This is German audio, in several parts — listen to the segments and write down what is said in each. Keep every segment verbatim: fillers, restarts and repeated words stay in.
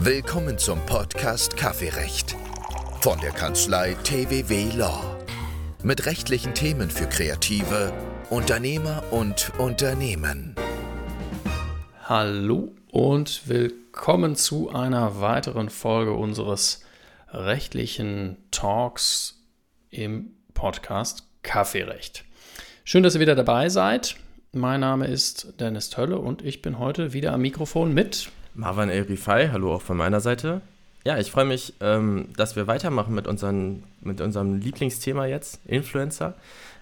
Willkommen zum Podcast Kaffeerecht von der Kanzlei T W W Law. Mit rechtlichen Themen für Kreative, Unternehmer und Unternehmen. Hallo und willkommen zu einer weiteren Folge unseres rechtlichen Talks im Podcast Kaffeerecht. Schön, dass ihr wieder dabei seid. Mein Name ist Dennis Hölle und ich bin heute wieder am Mikrofon mit Marwan El Rifai, hallo auch von meiner Seite. Ja, ich freue mich, ähm, dass wir weitermachen mit, unseren, mit unserem Lieblingsthema jetzt, Influencer.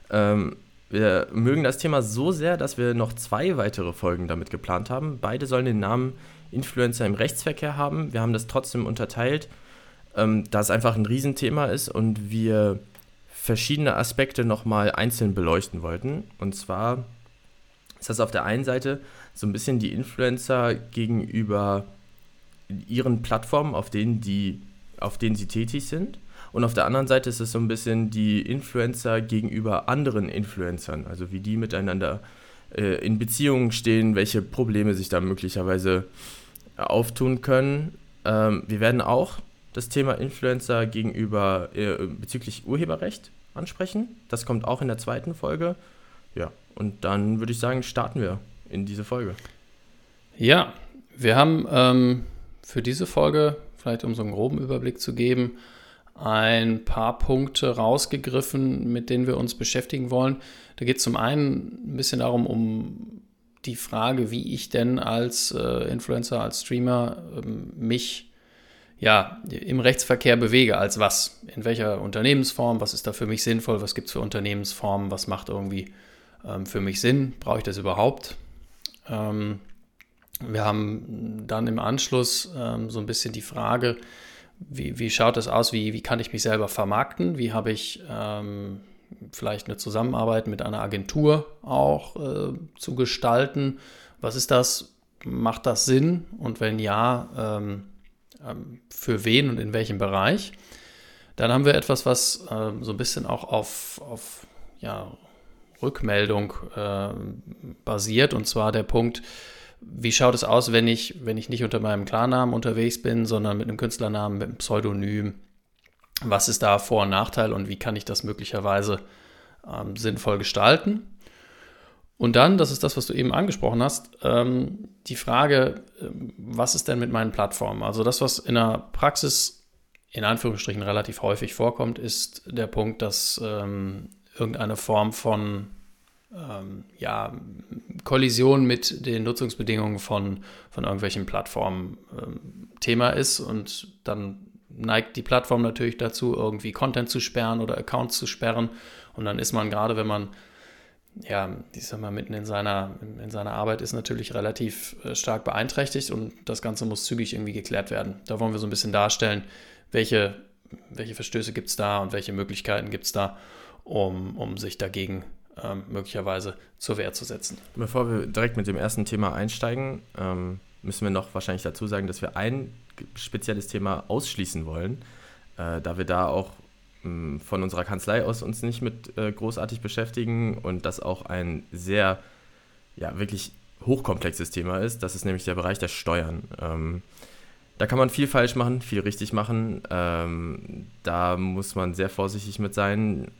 Ähm, wir mögen das Thema so sehr, dass wir noch zwei weitere Folgen damit geplant haben. Beide sollen den Namen Influencer im Rechtsverkehr haben. Wir haben das trotzdem unterteilt, ähm, da es einfach ein Riesenthema ist und wir verschiedene Aspekte nochmal einzeln beleuchten wollten. Und zwar ist das auf der einen Seite so ein bisschen die Influencer gegenüber ihren Plattformen, auf denen, die, auf denen sie tätig sind. Und auf der anderen Seite ist es so ein bisschen die Influencer gegenüber anderen Influencern, also wie die miteinander äh, in Beziehungen stehen, welche Probleme sich da möglicherweise auftun können. Ähm, wir werden auch das Thema Influencer gegenüber äh, bezüglich Urheberrecht ansprechen. Das kommt auch in der zweiten Folge. Ja, und dann würde ich sagen, starten wir in diese Folge. Ja, wir haben ähm, für diese Folge, vielleicht um so einen groben Überblick zu geben, ein paar Punkte rausgegriffen, mit denen wir uns beschäftigen wollen. Da geht es zum einen ein bisschen darum, um die Frage, wie ich denn als äh, Influencer, als Streamer ähm, mich ja im Rechtsverkehr bewege, als was, in welcher Unternehmensform, was ist da für mich sinnvoll, was gibt es für Unternehmensformen, was macht irgendwie für mich Sinn? Brauche ich das überhaupt? Ähm, wir haben dann im Anschluss ähm, so ein bisschen die Frage, wie, wie schaut das aus? Wie, wie kann ich mich selber vermarkten? Wie habe ich ähm, vielleicht eine Zusammenarbeit mit einer Agentur auch äh, zu gestalten? Was ist das? Macht das Sinn? Und wenn ja, ähm, ähm, für wen und in welchem Bereich? Dann haben wir etwas, was ähm, so ein bisschen auch auf, auf ja, Rückmeldung äh, basiert, und zwar der Punkt, wie schaut es aus, wenn ich, wenn ich nicht unter meinem Klarnamen unterwegs bin, sondern mit einem Künstlernamen, mit einem Pseudonym, was ist da Vor- und Nachteil und wie kann ich das möglicherweise ähm, sinnvoll gestalten? Und dann, das ist das, was du eben angesprochen hast, ähm, die Frage, ähm, was ist denn mit meinen Plattformen? Also das, was in der Praxis in Anführungsstrichen relativ häufig vorkommt, ist der Punkt, dass ähm, irgendeine Form von ähm, ja, Kollision mit den Nutzungsbedingungen von, von irgendwelchen Plattformen ähm, Thema ist. Und dann neigt die Plattform natürlich dazu, irgendwie Content zu sperren oder Accounts zu sperren. Und dann ist man gerade, wenn man, ja, ich sag mal, mitten in seiner, in seiner Arbeit ist, natürlich relativ äh, stark beeinträchtigt. Und das Ganze muss zügig irgendwie geklärt werden. Da wollen wir so ein bisschen darstellen, welche, welche Verstöße gibt es da und welche Möglichkeiten gibt es da, Um, um sich dagegen ähm, möglicherweise zur Wehr zu setzen. Bevor wir direkt mit dem ersten Thema einsteigen, ähm, müssen wir noch wahrscheinlich dazu sagen, dass wir ein spezielles Thema ausschließen wollen, äh, da wir da auch mh, von unserer Kanzlei aus uns nicht mit äh, großartig beschäftigen und das auch ein sehr, ja, wirklich hochkomplexes Thema ist. Das ist nämlich der Bereich der Steuern. Ähm, Da kann man viel falsch machen, viel richtig machen. Ähm, da muss man sehr vorsichtig mit sein.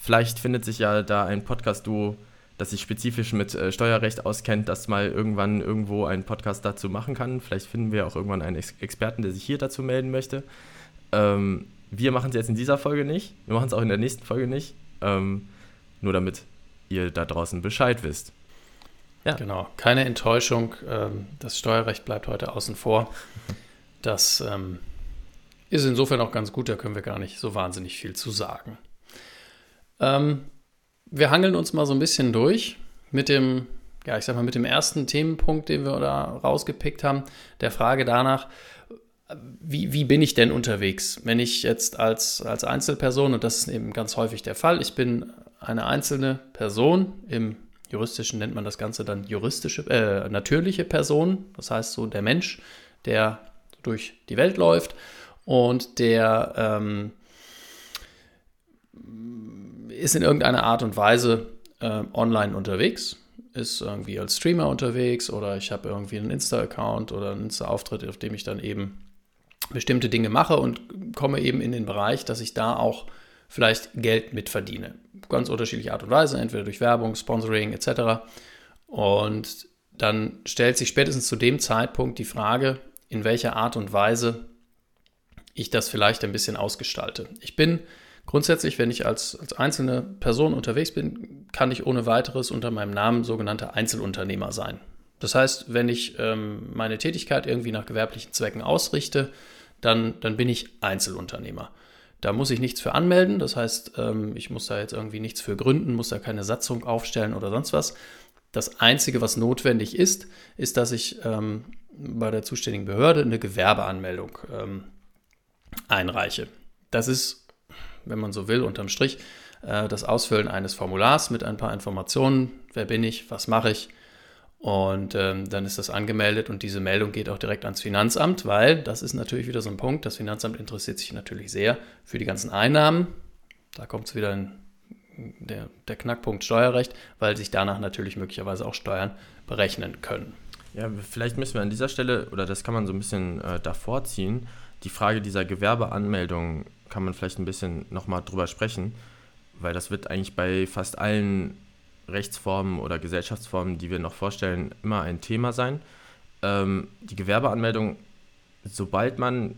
Vielleicht findet sich ja da ein Podcast-Duo, das sich spezifisch mit äh, Steuerrecht auskennt, das mal irgendwann irgendwo einen Podcast dazu machen kann. Vielleicht finden wir auch irgendwann einen Ex- Experten, der sich hier dazu melden möchte. Ähm, wir machen es jetzt in dieser Folge nicht. Wir machen es auch in der nächsten Folge nicht. Ähm, nur damit ihr da draußen Bescheid wisst. Ja. Genau, keine Enttäuschung. Ähm, das Steuerrecht bleibt heute außen vor. Das ähm, ist insofern auch ganz gut, da können wir gar nicht so wahnsinnig viel zu sagen. Ähm, wir hangeln uns mal so ein bisschen durch mit dem, ja, ich sag mal, mit dem ersten Themenpunkt, den wir da rausgepickt haben, der Frage danach, wie, wie bin ich denn unterwegs? Wenn ich jetzt als, als Einzelperson, und das ist eben ganz häufig der Fall, ich bin eine einzelne Person, im Juristischen nennt man das Ganze dann juristische, äh, natürliche Person, das heißt so der Mensch, der durch die Welt läuft und der ähm, ist in irgendeiner Art und Weise äh, online unterwegs, ist irgendwie als Streamer unterwegs oder ich habe irgendwie einen Insta-Account oder einen Insta-Auftritt, auf dem ich dann eben bestimmte Dinge mache und komme eben in den Bereich, dass ich da auch vielleicht Geld mit verdiene. Ganz unterschiedliche Art und Weise, entweder durch Werbung, Sponsoring et cetera. Und dann stellt sich spätestens zu dem Zeitpunkt die Frage, in welcher Art und Weise ich das vielleicht ein bisschen ausgestalte. Ich bin grundsätzlich, wenn ich als, als einzelne Person unterwegs bin, kann ich ohne weiteres unter meinem Namen sogenannter Einzelunternehmer sein. Das heißt, wenn ich ähm, meine Tätigkeit irgendwie nach gewerblichen Zwecken ausrichte, dann, dann bin ich Einzelunternehmer. Da muss ich nichts für anmelden, das heißt, ähm, ich muss da jetzt irgendwie nichts für gründen, muss da keine Satzung aufstellen oder sonst was. Das Einzige, was notwendig ist, ist, dass ich ähm, bei der zuständigen Behörde eine Gewerbeanmeldung ähm, einreiche. Das ist, wenn man so will, unterm Strich äh, das Ausfüllen eines Formulars mit ein paar Informationen. Wer bin ich, was mache ich? Und ähm, dann ist das angemeldet und diese Meldung geht auch direkt ans Finanzamt, weil das ist natürlich wieder so ein Punkt, das Finanzamt interessiert sich natürlich sehr für die ganzen Einnahmen. Da kommt es wieder in der, der Knackpunkt Steuerrecht, weil sich danach natürlich möglicherweise auch Steuern berechnen können. Ja, vielleicht müssen wir an dieser Stelle, oder das kann man so ein bisschen äh, davor ziehen, die Frage dieser Gewerbeanmeldung kann man vielleicht ein bisschen nochmal drüber sprechen, weil das wird eigentlich bei fast allen Rechtsformen oder Gesellschaftsformen, die wir noch vorstellen, immer ein Thema sein. Ähm, die Gewerbeanmeldung, sobald man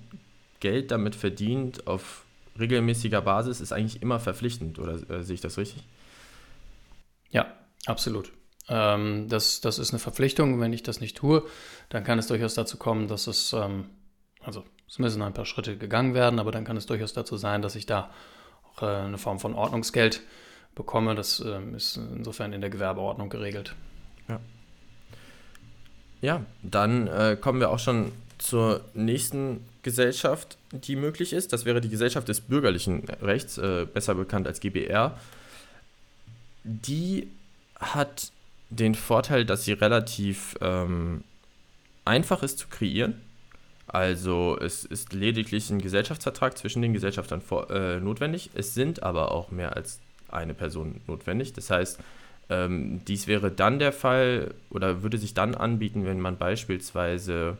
Geld damit verdient, auf regelmäßiger Basis, ist eigentlich immer verpflichtend, oder äh, sehe ich das richtig? Ja, absolut. Ähm, das, das ist eine Verpflichtung. Wenn ich das nicht tue, dann kann es durchaus dazu kommen, dass es, ähm, also es müssen ein paar Schritte gegangen werden, aber dann kann es durchaus dazu sein, dass ich da auch äh, eine Form von Ordnungsgeld bekomme. Das ähm, ist insofern in der Gewerbeordnung geregelt. Ja, ja dann äh, kommen wir auch schon zur nächsten Gesellschaft, die möglich ist. Das wäre die Gesellschaft des bürgerlichen Rechts, äh, besser bekannt als G B R. Die hat den Vorteil, dass sie relativ ähm, einfach ist zu kreieren. Also es ist lediglich ein Gesellschaftsvertrag zwischen den Gesellschaftern vor, äh, notwendig. Es sind aber auch mehr als eine Person notwendig. Das heißt, ähm, dies wäre dann der Fall oder würde sich dann anbieten, wenn man beispielsweise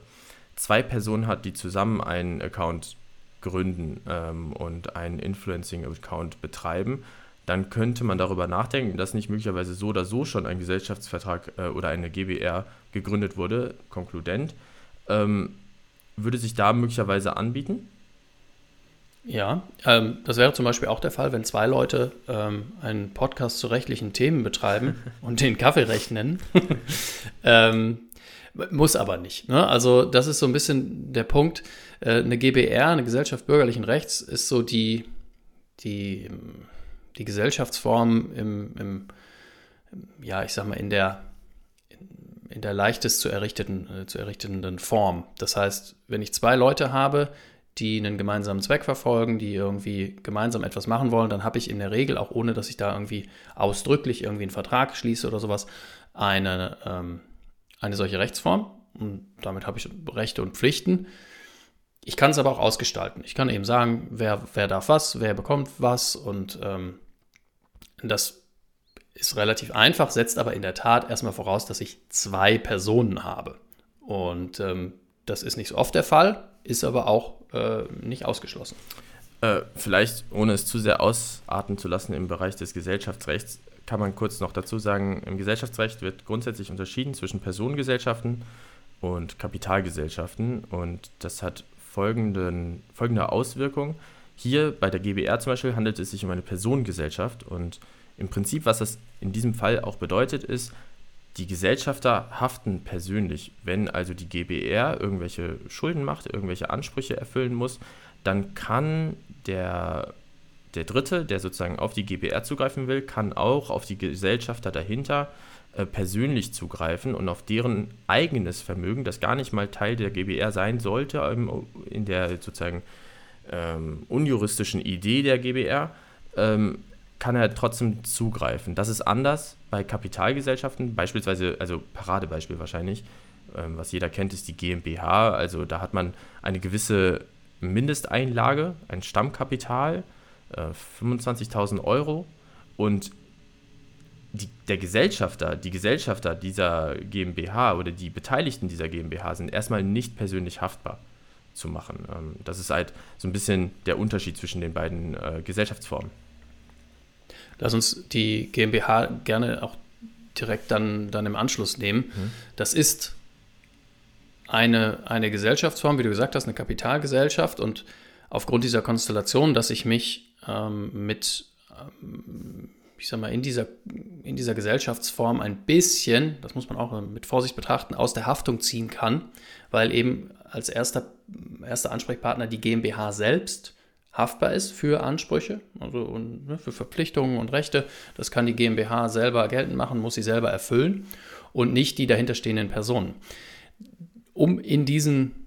zwei Personen hat, die zusammen einen Account gründen ähm, und einen Influencing-Account betreiben. Dann könnte man darüber nachdenken, dass nicht möglicherweise so oder so schon ein Gesellschaftsvertrag äh, oder eine G B R gegründet wurde, konkludent, ähm, würde sich da möglicherweise anbieten. Ja, ähm, das wäre zum Beispiel auch der Fall, wenn zwei Leute ähm, einen Podcast zu rechtlichen Themen betreiben und den Kaffeerecht nennen. ähm, muss aber nicht. Ne? Also das ist so ein bisschen der Punkt. Äh, eine G B R, eine Gesellschaft bürgerlichen Rechts, ist so die, die, die Gesellschaftsform im, im, ja, ich sag mal, in der, in, in der leichtest zu errichteten, äh, zu errichtenden Form. Das heißt, wenn ich zwei Leute habe, die einen gemeinsamen Zweck verfolgen, die irgendwie gemeinsam etwas machen wollen, dann habe ich in der Regel, auch ohne dass ich da irgendwie ausdrücklich irgendwie einen Vertrag schließe oder sowas, eine, ähm, eine solche Rechtsform. Und damit habe ich Rechte und Pflichten. Ich kann es aber auch ausgestalten. Ich kann eben sagen, wer, wer darf was, wer bekommt was. Und ähm, das ist relativ einfach, setzt aber in der Tat erstmal voraus, dass ich zwei Personen habe. Und ähm, das ist nicht so oft der Fall, ist aber auch äh, nicht ausgeschlossen. Äh, vielleicht, ohne es zu sehr ausarten zu lassen im Bereich des Gesellschaftsrechts, kann man kurz noch dazu sagen, im Gesellschaftsrecht wird grundsätzlich unterschieden zwischen Personengesellschaften und Kapitalgesellschaften. Und das hat folgenden, folgende Auswirkung. Hier bei der G B R zum Beispiel handelt es sich um eine Personengesellschaft. Und im Prinzip, was das in diesem Fall auch bedeutet, ist, die Gesellschafter haften persönlich. Wenn also die G B R irgendwelche Schulden macht, irgendwelche Ansprüche erfüllen muss, dann kann der, der Dritte, der sozusagen auf die G B R zugreifen will, kann auch auf die Gesellschafter dahinter äh, persönlich zugreifen und auf deren eigenes Vermögen, das gar nicht mal Teil der G B R sein sollte, ähm, in der sozusagen ähm, unjuristischen Idee der G B R, ähm, kann er trotzdem zugreifen. Das ist anders bei Kapitalgesellschaften, beispielsweise, also Paradebeispiel wahrscheinlich, ähm, was jeder kennt, ist die GmbH. Also da hat man eine gewisse Mindesteinlage, ein Stammkapital, äh, fünfundzwanzigtausend Euro. Und die, der Gesellschafter, die Gesellschafter dieser GmbH oder die Beteiligten dieser GmbH sind erstmal nicht persönlich haftbar. zu machen. Ähm, das ist halt so ein bisschen der Unterschied zwischen den beiden äh, Gesellschaftsformen. Lass uns die GmbH gerne auch direkt dann, dann im Anschluss nehmen. Mhm. Das ist eine, eine Gesellschaftsform, wie du gesagt hast, eine Kapitalgesellschaft. Und aufgrund dieser Konstellation, dass ich mich ähm, mit, ähm, ich sag mal, in dieser, in dieser Gesellschaftsform ein bisschen, das muss man auch mit Vorsicht betrachten, aus der Haftung ziehen kann, weil eben als erster, erster Ansprechpartner die GmbH selbst haftbar ist für Ansprüche, also und, ne, für Verpflichtungen und Rechte. Das kann die GmbH selber geltend machen, muss sie selber erfüllen und nicht die dahinterstehenden Personen. Um in diesen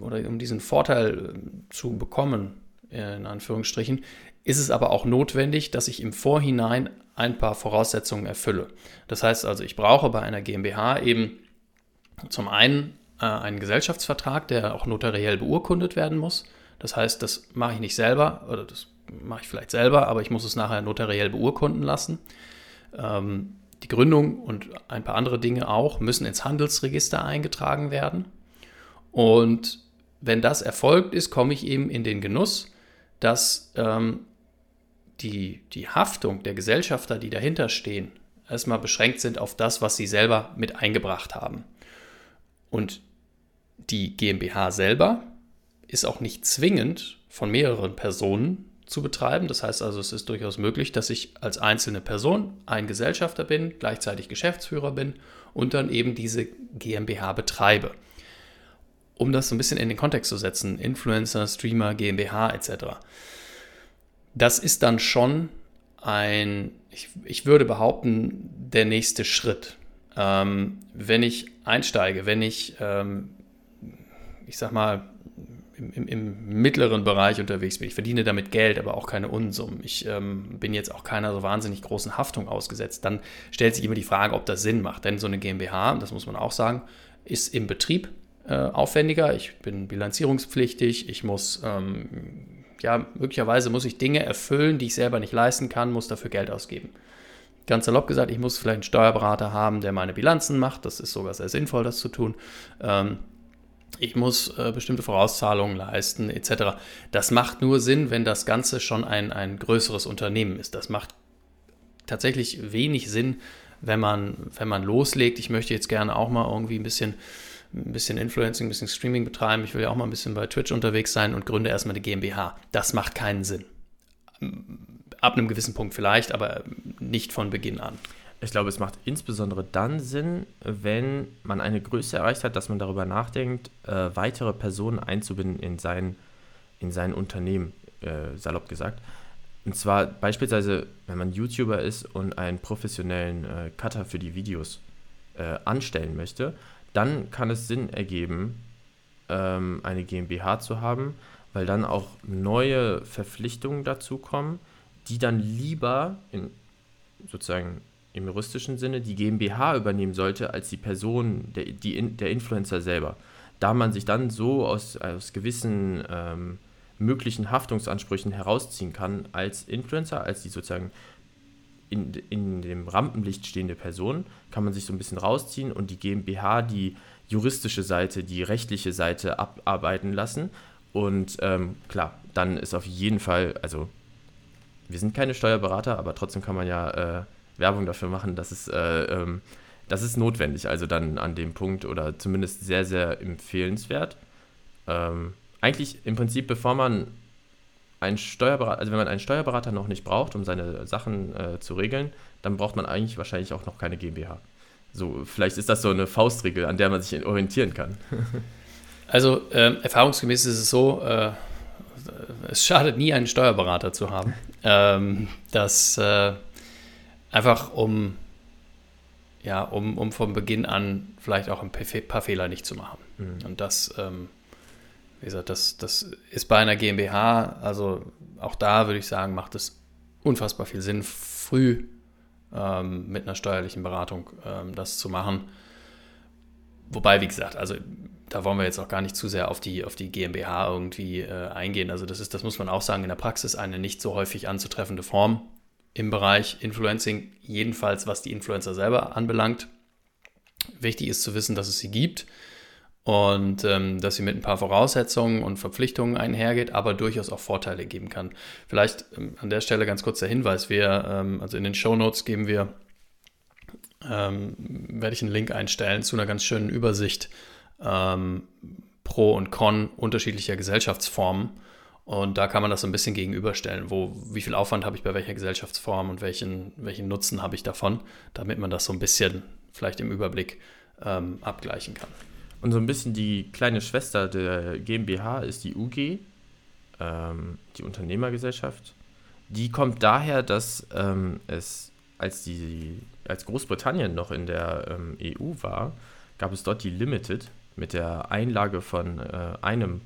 oder um diesen Vorteil zu bekommen, in Anführungsstrichen, ist es aber auch notwendig, dass ich im Vorhinein ein paar Voraussetzungen erfülle. Das heißt also, ich brauche bei einer GmbH eben zum einen äh, einen Gesellschaftsvertrag, der auch notariell beurkundet werden muss. Das heißt, das mache ich nicht selber oder das mache ich vielleicht selber, aber ich muss es nachher notariell beurkunden lassen. Ähm, die Gründung und ein paar andere Dinge auch müssen ins Handelsregister eingetragen werden. Und wenn das erfolgt ist, komme ich eben in den Genuss, dass ähm, die, die Haftung der Gesellschafter, die dahinter stehen, erstmal beschränkt sind auf das, was sie selber mit eingebracht haben. Und die GmbH selber ist auch nicht zwingend von mehreren Personen zu betreiben. Das heißt also, es ist durchaus möglich, dass ich als einzelne Person ein Gesellschafter bin, gleichzeitig Geschäftsführer bin und dann eben diese GmbH betreibe. Um das so ein bisschen in den Kontext zu setzen, Influencer, Streamer, GmbH et cetera. Das ist dann schon ein, ich, ich würde behaupten, der nächste Schritt. Ähm, wenn ich einsteige, wenn ich, ähm, ich sag mal, im, im, im mittleren Bereich unterwegs bin, ich verdiene damit Geld, aber auch keine Unsummen, ich ähm, bin jetzt auch keiner so wahnsinnig großen Haftung ausgesetzt, dann stellt sich immer die Frage, ob das Sinn macht. Denn so eine GmbH, das muss man auch sagen, ist im Betrieb aufwendiger, ich bin bilanzierungspflichtig, ich muss, ähm, ja, möglicherweise muss ich Dinge erfüllen, die ich selber nicht leisten kann, muss dafür Geld ausgeben. Ganz salopp gesagt, ich muss vielleicht einen Steuerberater haben, der meine Bilanzen macht, das ist sogar sehr sinnvoll, das zu tun. Ähm, ich muss äh, bestimmte Vorauszahlungen leisten, et cetera. Das macht nur Sinn, wenn das Ganze schon ein, ein größeres Unternehmen ist. Das macht tatsächlich wenig Sinn, wenn man, wenn man loslegt. Ich möchte jetzt gerne auch mal irgendwie ein bisschen ein bisschen Influencing, ein bisschen Streaming betreiben, ich will ja auch mal ein bisschen bei Twitch unterwegs sein und gründe erstmal eine GmbH. Das macht keinen Sinn. Ab einem gewissen Punkt vielleicht, aber nicht von Beginn an. Ich glaube, es macht insbesondere dann Sinn, wenn man eine Größe erreicht hat, dass man darüber nachdenkt, äh, weitere Personen einzubinden in sein, in sein Unternehmen, äh, salopp gesagt. Und zwar beispielsweise, wenn man YouTuber ist und einen professionellen äh, Cutter für die Videos äh, anstellen möchte, dann kann es Sinn ergeben, eine GmbH zu haben, weil dann auch neue Verpflichtungen dazukommen, die dann lieber in, sozusagen im juristischen Sinne die GmbH übernehmen sollte, als die Person, der, die, der Influencer selber. Da man sich dann so aus, aus gewissen ähm, möglichen Haftungsansprüchen herausziehen kann als Influencer, als die sozusagen In, in dem Rampenlicht stehende Person, kann man sich so ein bisschen rausziehen und die GmbH die juristische Seite, die rechtliche Seite abarbeiten lassen. Und ähm, klar, dann ist auf jeden Fall, also wir sind keine Steuerberater, aber trotzdem kann man ja äh, Werbung dafür machen, dass es, äh, ähm, das ist notwendig, also dann an dem Punkt oder zumindest sehr, sehr empfehlenswert. Ähm, eigentlich im Prinzip, bevor man Ein Steuerberater, also wenn man einen Steuerberater noch nicht braucht, um seine Sachen äh, zu regeln, dann braucht man eigentlich wahrscheinlich auch noch keine GmbH. So, vielleicht ist das so eine Faustregel, an der man sich orientieren kann. Also äh, erfahrungsgemäß ist es so, äh, es schadet nie, einen Steuerberater zu haben. ähm, das äh, einfach um, ja, um, um von Beginn an vielleicht auch ein paar Fehler nicht zu machen. Mhm. Und das ähm, Wie gesagt, das, das ist bei einer GmbH, also auch da würde ich sagen, macht es unfassbar viel Sinn, früh ähm, mit einer steuerlichen Beratung ähm, das zu machen. Wobei, wie gesagt, also da wollen wir jetzt auch gar nicht zu sehr auf die, auf die GmbH irgendwie äh, eingehen. Also das ist, das muss man auch sagen, in der Praxis eine nicht so häufig anzutreffende Form im Bereich Influencing, jedenfalls was die Influencer selber anbelangt. Wichtig ist zu wissen, dass es sie gibt. und ähm, dass sie mit ein paar Voraussetzungen und Verpflichtungen einhergeht, aber durchaus auch Vorteile geben kann. Vielleicht ähm, an der Stelle ganz kurz der Hinweis, wir, ähm, also in den Shownotes geben wir, ähm, werde ich einen Link einstellen zu einer ganz schönen Übersicht ähm, Pro und Con unterschiedlicher Gesellschaftsformen. Und da kann man das so ein bisschen gegenüberstellen, wo, wie viel Aufwand habe ich bei welcher Gesellschaftsform und welchen, welchen Nutzen habe ich davon, damit man das so ein bisschen vielleicht im Überblick ähm, abgleichen kann. Und so ein bisschen die kleine Schwester der GmbH ist die U G, ähm, die Unternehmergesellschaft. Die kommt daher, dass ähm, es, als, die, als Großbritannien noch in der ähm, E U war, gab es dort die Limited mit der Einlage von äh, einem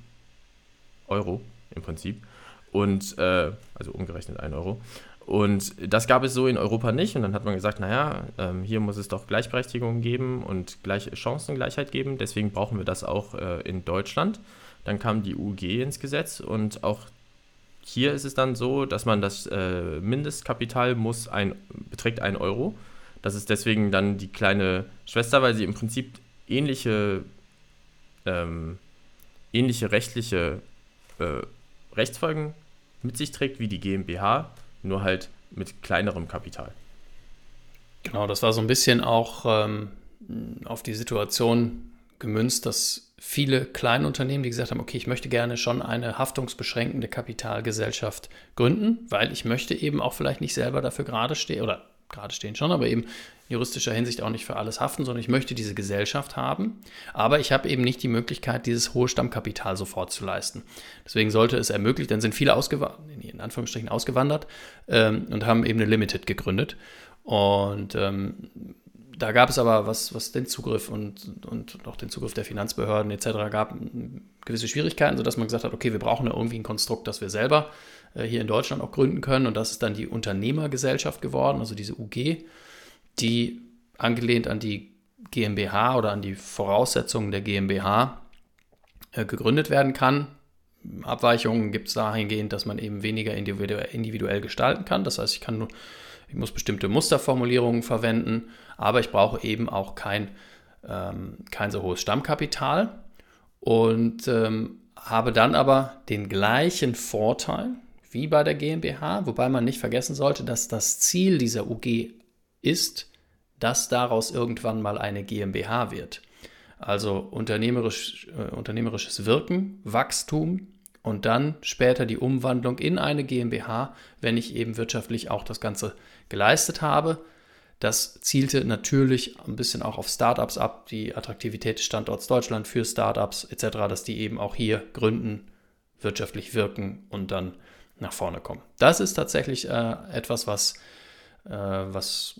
Euro. Im Prinzip. Und, äh, also umgerechnet ein Euro. Und das gab es so in Europa nicht. Und dann hat man gesagt, naja, ähm, hier muss es doch Gleichberechtigung geben und gleiche Chancengleichheit geben. Deswegen brauchen wir das auch äh, in Deutschland. Dann kam die U G ins Gesetz und auch hier ist es dann so, dass man das äh, Mindestkapital muss ein, beträgt ein Euro. Das ist deswegen dann die kleine Schwester, weil sie im Prinzip ähnliche, ähm, ähnliche rechtliche äh, Rechtsfolgen mit sich trägt wie die GmbH, nur halt mit kleinerem Kapital. Genau, das war so ein bisschen auch ähm, auf die Situation gemünzt, dass viele Kleinunternehmen, die gesagt haben, okay, ich möchte gerne schon eine haftungsbeschränkende Kapitalgesellschaft gründen, weil ich möchte eben auch vielleicht nicht selber dafür gerade stehen, oder gerade stehen schon, aber eben in juristischer Hinsicht auch nicht für alles haften, sondern ich möchte diese Gesellschaft haben, aber ich habe eben nicht die Möglichkeit, dieses hohe Stammkapital sofort zu leisten. Deswegen sollte es ermöglicht, dann sind viele ausgewandert, in Anführungsstrichen ausgewandert ähm, und haben eben eine Limited gegründet. Und ähm, da gab es aber, was, was den Zugriff und, und auch den Zugriff der Finanzbehörden et cetera gab, gewisse Schwierigkeiten, sodass man gesagt hat, okay, wir brauchen ja irgendwie ein Konstrukt, das wir selber äh, hier in Deutschland auch gründen können. Und das ist dann die Unternehmergesellschaft geworden, also diese U G, die angelehnt an die GmbH oder an die Voraussetzungen der GmbH äh, gegründet werden kann. Abweichungen gibt es dahingehend, dass man eben weniger individuell gestalten kann. Das heißt, ich kann nur Ich muss bestimmte Musterformulierungen verwenden, aber ich brauche eben auch kein, ähm, kein so hohes Stammkapital und ähm, habe dann aber den gleichen Vorteil wie bei der GmbH, wobei man nicht vergessen sollte, dass das Ziel dieser U G ist, dass daraus irgendwann mal eine GmbH wird. Also unternehmerisch, äh, unternehmerisches Wirken, Wachstum, und dann später die Umwandlung in eine GmbH, wenn ich eben wirtschaftlich auch das Ganze geleistet habe. Das zielte natürlich ein bisschen auch auf Startups ab, die Attraktivität des Standorts Deutschland für Startups et cetera, dass die eben auch hier gründen, wirtschaftlich wirken und dann nach vorne kommen. Das ist tatsächlich äh, etwas, was, äh, was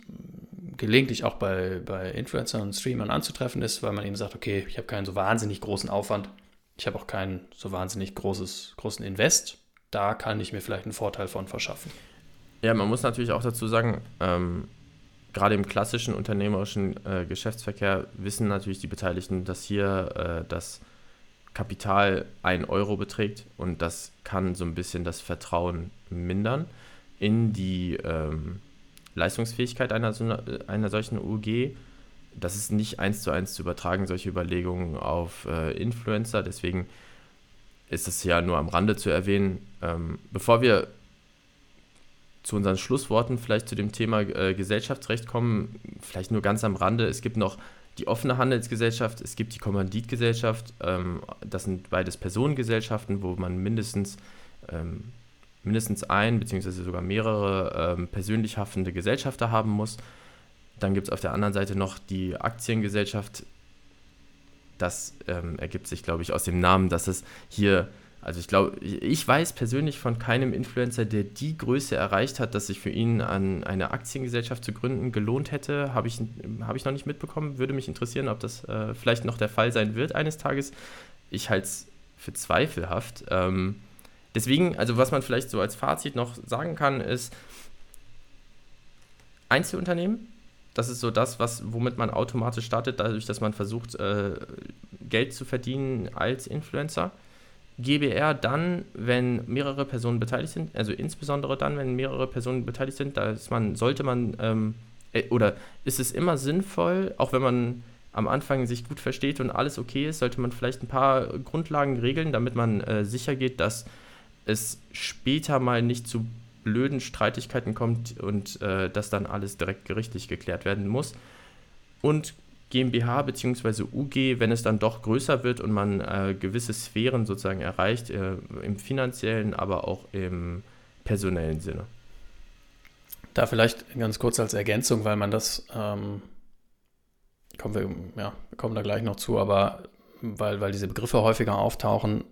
gelegentlich auch bei, bei Influencern und Streamern anzutreffen ist, weil man eben sagt, okay, ich habe keinen so wahnsinnig großen Aufwand. Ich habe auch keinen so wahnsinnig großes, großen Invest. Da kann ich mir vielleicht einen Vorteil von verschaffen. Ja, man muss natürlich auch dazu sagen, ähm, gerade im klassischen unternehmerischen äh, Geschäftsverkehr wissen natürlich die Beteiligten, dass hier äh, das Kapital ein Euro beträgt und das kann so ein bisschen das Vertrauen mindern in die ähm, Leistungsfähigkeit einer, einer solchen U G. Das ist nicht eins zu eins zu übertragen, solche Überlegungen auf äh, Influencer. Deswegen ist es ja nur am Rande zu erwähnen. Ähm, bevor wir zu unseren Schlussworten vielleicht zu dem Thema äh, Gesellschaftsrecht kommen, vielleicht nur ganz am Rande. Es gibt noch die offene Handelsgesellschaft, es gibt die Kommanditgesellschaft. Ähm, das sind beides Personengesellschaften, wo man mindestens, ähm, mindestens ein bzw. sogar mehrere ähm, persönlich haftende Gesellschafter haben muss. Dann gibt es auf der anderen Seite noch die Aktiengesellschaft. Das ähm, ergibt sich, glaube ich, aus dem Namen, dass es hier, also ich glaube, ich weiß persönlich von keinem Influencer, der die Größe erreicht hat, dass sich für ihn an eine Aktiengesellschaft zu gründen gelohnt hätte. Habe ich, hab ich noch nicht mitbekommen. Würde mich interessieren, ob das äh, vielleicht noch der Fall sein wird eines Tages. Ich halte es für zweifelhaft. Ähm, deswegen, also was man vielleicht so als Fazit noch sagen kann, ist Einzelunternehmen. Das ist so das, was, womit man automatisch startet, dadurch, dass man versucht, äh, Geld zu verdienen als Influencer. G B R dann, wenn mehrere Personen beteiligt sind, also insbesondere dann, wenn mehrere Personen beteiligt sind, da ist man, sollte man, ähm, äh, oder ist es immer sinnvoll, auch wenn man am Anfang sich gut versteht und alles okay ist, sollte man vielleicht ein paar Grundlagen regeln, damit man äh, sicher geht, dass es später mal nicht zu blöden Streitigkeiten kommt und äh, dass dann alles direkt gerichtlich geklärt werden muss. Und GmbH bzw. U G, wenn es dann doch größer wird und man äh, gewisse Sphären sozusagen erreicht, äh, im finanziellen, aber auch im personellen Sinne. Da vielleicht ganz kurz als Ergänzung, weil man das, ähm, kommen wir, ja, wir kommen da gleich noch zu, aber weil, weil diese Begriffe häufiger auftauchen,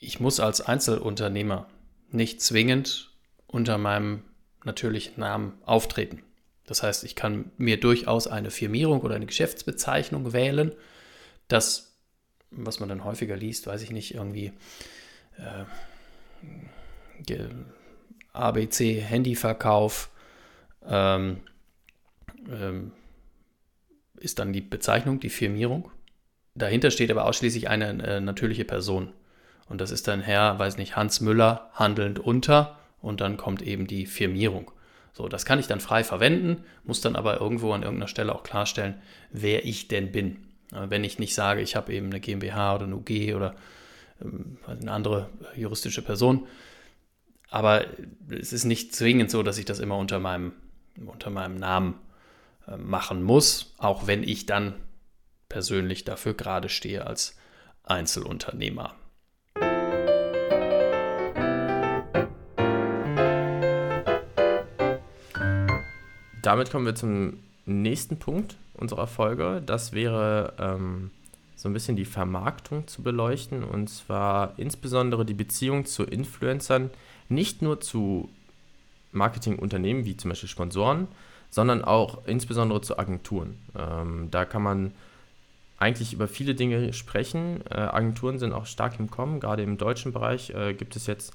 ich muss als Einzelunternehmer nicht zwingend unter meinem natürlichen Namen auftreten. Das heißt, ich kann mir durchaus eine Firmierung oder eine Geschäftsbezeichnung wählen. Das, was man dann häufiger liest, weiß ich nicht, irgendwie äh, A B C-Handyverkauf ähm, ähm, ist dann die Bezeichnung, die Firmierung. Dahinter steht aber ausschließlich eine äh, natürliche Person. Und das ist dann Herr, weiß nicht, Hans Müller, handelnd unter. Und dann kommt eben die Firmierung. So, das kann ich dann frei verwenden, muss dann aber irgendwo an irgendeiner Stelle auch klarstellen, wer ich denn bin. Wenn ich nicht sage, ich habe eben eine GmbH oder eine U G oder eine andere juristische Person. Aber es ist nicht zwingend so, dass ich das immer unter meinem, unter meinem Namen machen muss, auch wenn ich dann persönlich dafür gerade stehe als Einzelunternehmer. Damit kommen wir zum nächsten Punkt unserer Folge. Das wäre ähm, so ein bisschen die Vermarktung zu beleuchten, und zwar insbesondere die Beziehung zu Influencern, nicht nur zu Marketingunternehmen wie zum Beispiel Sponsoren, sondern auch insbesondere zu Agenturen. Ähm, da kann man eigentlich über viele Dinge sprechen. Äh, Agenturen sind auch stark im Kommen, gerade im deutschen Bereich äh, gibt es jetzt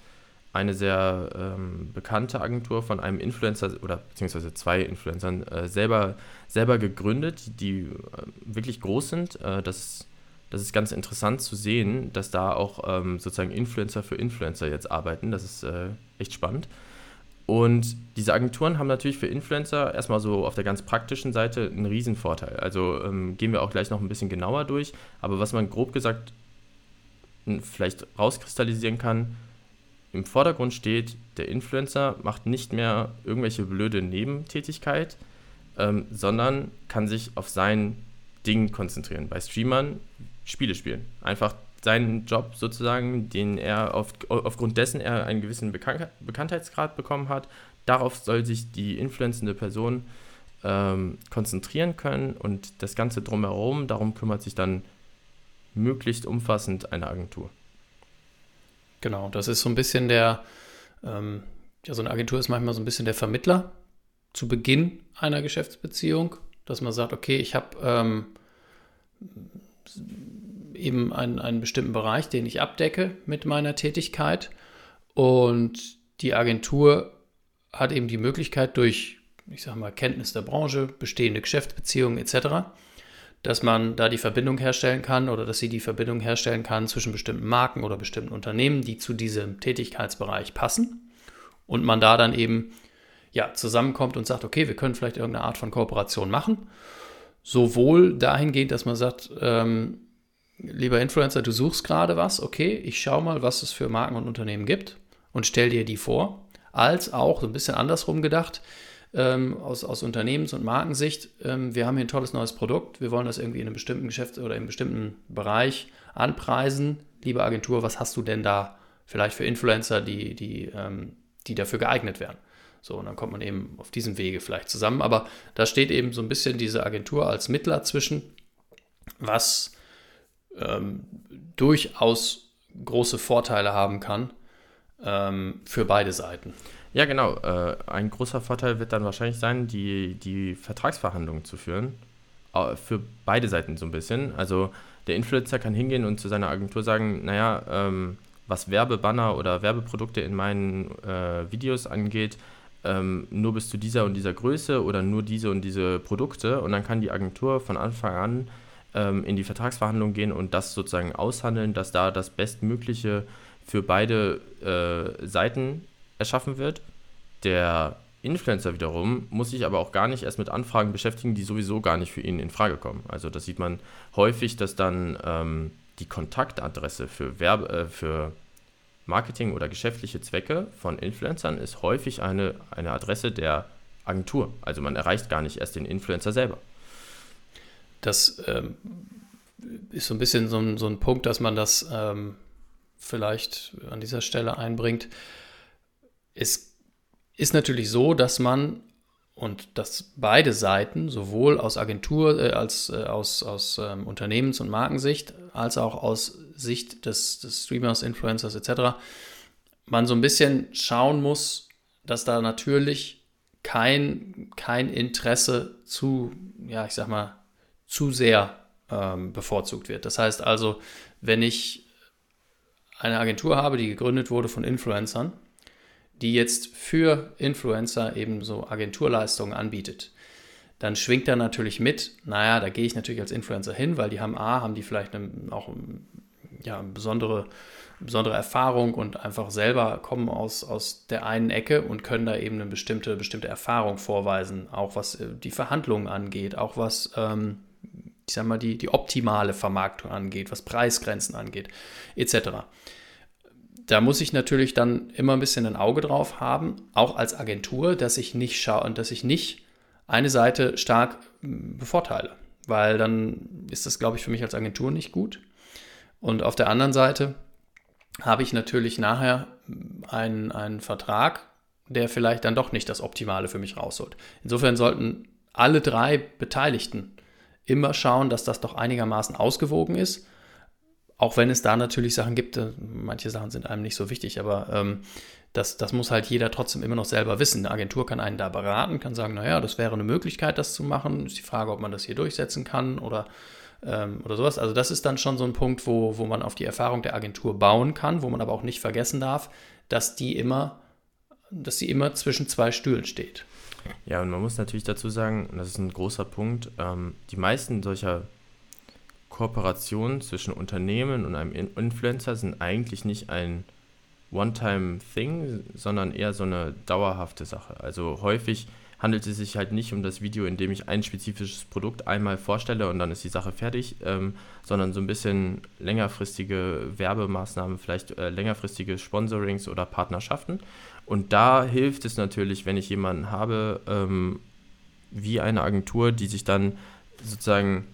eine sehr ähm, bekannte Agentur von einem Influencer oder beziehungsweise zwei Influencern äh, selber, selber gegründet, die äh, wirklich groß sind. Äh, das, das ist ganz interessant zu sehen, dass da auch ähm, sozusagen Influencer für Influencer jetzt arbeiten. Das ist äh, echt spannend. Und diese Agenturen haben natürlich für Influencer erstmal so auf der ganz praktischen Seite einen Riesenvorteil. Also ähm, gehen wir auch gleich noch ein bisschen genauer durch. Aber was man grob gesagt vielleicht rauskristallisieren kann, im Vordergrund steht, der Influencer macht nicht mehr irgendwelche blöde Nebentätigkeit, ähm, sondern kann sich auf sein Ding konzentrieren. Bei Streamern Spiele spielen. Einfach seinen Job sozusagen, den er auf, aufgrund dessen er einen gewissen Bekan- Bekanntheitsgrad bekommen hat, darauf soll sich die influencende Person ähm, konzentrieren können, und das Ganze drumherum, darum kümmert sich dann möglichst umfassend eine Agentur. Genau, das ist so ein bisschen der, ähm, ja, so eine Agentur ist manchmal so ein bisschen der Vermittler zu Beginn einer Geschäftsbeziehung, dass man sagt, okay, ich habe ähm, eben einen, einen bestimmten Bereich, den ich abdecke mit meiner Tätigkeit, und die Agentur hat eben die Möglichkeit durch, ich sag mal, Kenntnis der Branche, bestehende Geschäftsbeziehungen et cetera, dass man da die Verbindung herstellen kann oder dass sie die Verbindung herstellen kann zwischen bestimmten Marken oder bestimmten Unternehmen, die zu diesem Tätigkeitsbereich passen, und man da dann eben ja, zusammenkommt und sagt, okay, wir können vielleicht irgendeine Art von Kooperation machen, sowohl dahingehend, dass man sagt, ähm, lieber Influencer, du suchst gerade was, okay, ich schaue mal, was es für Marken und Unternehmen gibt und stell dir die vor, als auch so ein bisschen andersrum gedacht, Ähm, aus, aus Unternehmens- und Markensicht, ähm, wir haben hier ein tolles neues Produkt, wir wollen das irgendwie in einem bestimmten Geschäft oder in einem bestimmten Bereich anpreisen. Liebe Agentur, was hast du denn da vielleicht für Influencer, die, die, ähm, die dafür geeignet wären? So, und dann kommt man eben auf diesem Wege vielleicht zusammen. Aber da steht eben so ein bisschen diese Agentur als Mittler zwischen, was ähm, durchaus große Vorteile haben kann ähm, für beide Seiten. Ja, genau. Ein großer Vorteil wird dann wahrscheinlich sein, die, die Vertragsverhandlungen zu führen. Für beide Seiten so ein bisschen. Also der Influencer kann hingehen und zu seiner Agentur sagen, naja, was Werbebanner oder Werbeprodukte in meinen Videos angeht, nur bis zu dieser und dieser Größe oder nur diese und diese Produkte. Und dann kann die Agentur von Anfang an in die Vertragsverhandlung gehen und das sozusagen aushandeln, dass da das Bestmögliche für beide Seiten erschaffen wird. Der Influencer wiederum muss sich aber auch gar nicht erst mit Anfragen beschäftigen, die sowieso gar nicht für ihn in Frage kommen. Also das sieht man häufig, dass dann ähm, die Kontaktadresse für, Werbe, äh, für Marketing oder geschäftliche Zwecke von Influencern ist häufig eine, eine Adresse der Agentur. Also man erreicht gar nicht erst den Influencer selber. Das ähm, ist so ein bisschen so ein, so ein Punkt, dass man das ähm, vielleicht an dieser Stelle einbringt. Es ist natürlich so, dass man und dass beide Seiten sowohl aus Agentur äh, als äh, aus, aus ähm, Unternehmens- und Markensicht als auch aus Sicht des, des Streamers, Influencers et cetera man so ein bisschen schauen muss, dass da natürlich kein, kein Interesse zu, ja ich sag mal, zu sehr ähm, bevorzugt wird. Das heißt also, wenn ich eine Agentur habe, die gegründet wurde von Influencern, die jetzt für Influencer eben so Agenturleistungen anbietet, dann schwingt da natürlich mit, naja, da gehe ich natürlich als Influencer hin, weil die haben A, haben die vielleicht eine, auch ja, eine besondere, besondere Erfahrung und einfach selber kommen aus, aus der einen Ecke und können da eben eine bestimmte, bestimmte Erfahrung vorweisen, auch was die Verhandlungen angeht, auch was ähm, ich sag mal, die, die optimale Vermarktung angeht, was Preisgrenzen angeht, et cetera. Da muss ich natürlich dann immer ein bisschen ein Auge drauf haben, auch als Agentur, dass ich nicht schaue und dass ich nicht eine Seite stark bevorteile, weil dann ist das, glaube ich, für mich als Agentur nicht gut. Und auf der anderen Seite habe ich natürlich nachher einen, einen Vertrag, der vielleicht dann doch nicht das Optimale für mich rausholt. Insofern sollten alle drei Beteiligten immer schauen, dass das doch einigermaßen ausgewogen ist, auch wenn es da natürlich Sachen gibt, manche Sachen sind einem nicht so wichtig, aber ähm, das, das muss halt jeder trotzdem immer noch selber wissen. Eine Agentur kann einen da beraten, kann sagen, naja, das wäre eine Möglichkeit, das zu machen. Ist die Frage, ob man das hier durchsetzen kann oder, ähm, oder sowas. Also das ist dann schon so ein Punkt, wo, wo man auf die Erfahrung der Agentur bauen kann, wo man aber auch nicht vergessen darf, dass die immer, dass sie immer zwischen zwei Stühlen steht. Ja, und man muss natürlich dazu sagen, das ist ein großer Punkt, ähm, die meisten solcher Kooperationen zwischen Unternehmen und einem Influencer sind eigentlich nicht ein One-Time-Thing, sondern eher so eine dauerhafte Sache. Also häufig handelt es sich halt nicht um das Video, in dem ich ein spezifisches Produkt einmal vorstelle und dann ist die Sache fertig, ähm, sondern so ein bisschen längerfristige Werbemaßnahmen, vielleicht äh, längerfristige Sponsorings oder Partnerschaften. Und da hilft es natürlich, wenn ich jemanden habe, ähm, wie eine Agentur, die sich dann sozusagen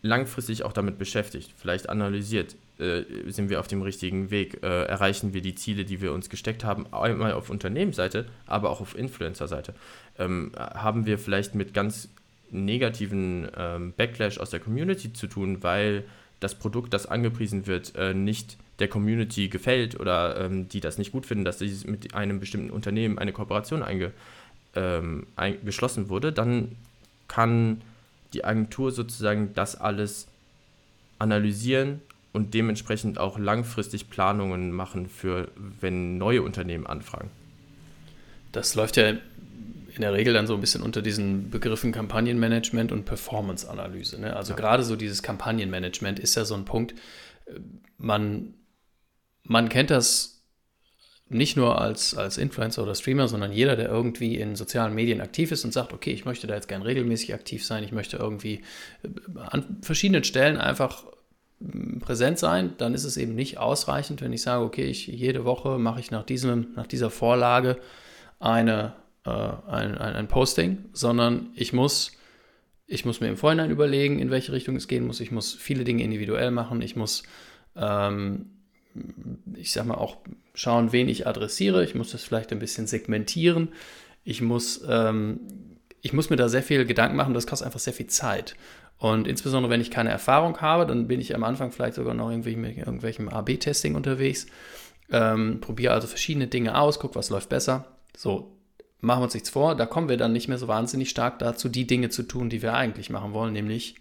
langfristig auch damit beschäftigt, vielleicht analysiert, äh, sind wir auf dem richtigen Weg, äh, erreichen wir die Ziele, die wir uns gesteckt haben, einmal auf Unternehmensseite, aber auch auf Influencer-Seite. Ähm, haben wir vielleicht mit ganz negativen ähm, Backlash aus der Community zu tun, weil das Produkt, das angepriesen wird, äh, nicht der Community gefällt oder ähm, die das nicht gut finden, dass dieses mit einem bestimmten Unternehmen eine Kooperation einge, ähm, ein, geschlossen wurde, dann kann die Agentur sozusagen das alles analysieren und dementsprechend auch langfristig Planungen machen für, wenn neue Unternehmen anfragen. Das läuft ja in der Regel dann so ein bisschen unter diesen Begriffen Kampagnenmanagement und Performance-Analyse, ne? Also ja. Gerade so dieses Kampagnenmanagement ist ja so ein Punkt, man, man kennt das nicht nur als, als Influencer oder Streamer, sondern jeder, der irgendwie in sozialen Medien aktiv ist und sagt, okay, ich möchte da jetzt gern regelmäßig aktiv sein, ich möchte irgendwie an verschiedenen Stellen einfach präsent sein, dann ist es eben nicht ausreichend, wenn ich sage, okay, ich, jede Woche mache ich nach, diesem, nach dieser Vorlage eine Ein, ein, ein Posting, sondern ich muss, ich muss mir im Vorhinein überlegen, in welche Richtung es gehen muss. Ich muss viele Dinge individuell machen. Ich muss, ähm, ich sag mal, auch schauen, wen ich adressiere. Ich muss das vielleicht ein bisschen segmentieren. Ich muss, ähm, ich muss mir da sehr viel Gedanken machen. Das kostet einfach sehr viel Zeit. Und insbesondere, wenn ich keine Erfahrung habe, dann bin ich am Anfang vielleicht sogar noch irgendwie mit irgendwelchem A B Testing unterwegs. Ähm, probiere also verschiedene Dinge aus, gucke, was läuft besser. So. Machen wir uns nichts vor, da kommen wir dann nicht mehr so wahnsinnig stark dazu, die Dinge zu tun, die wir eigentlich machen wollen, nämlich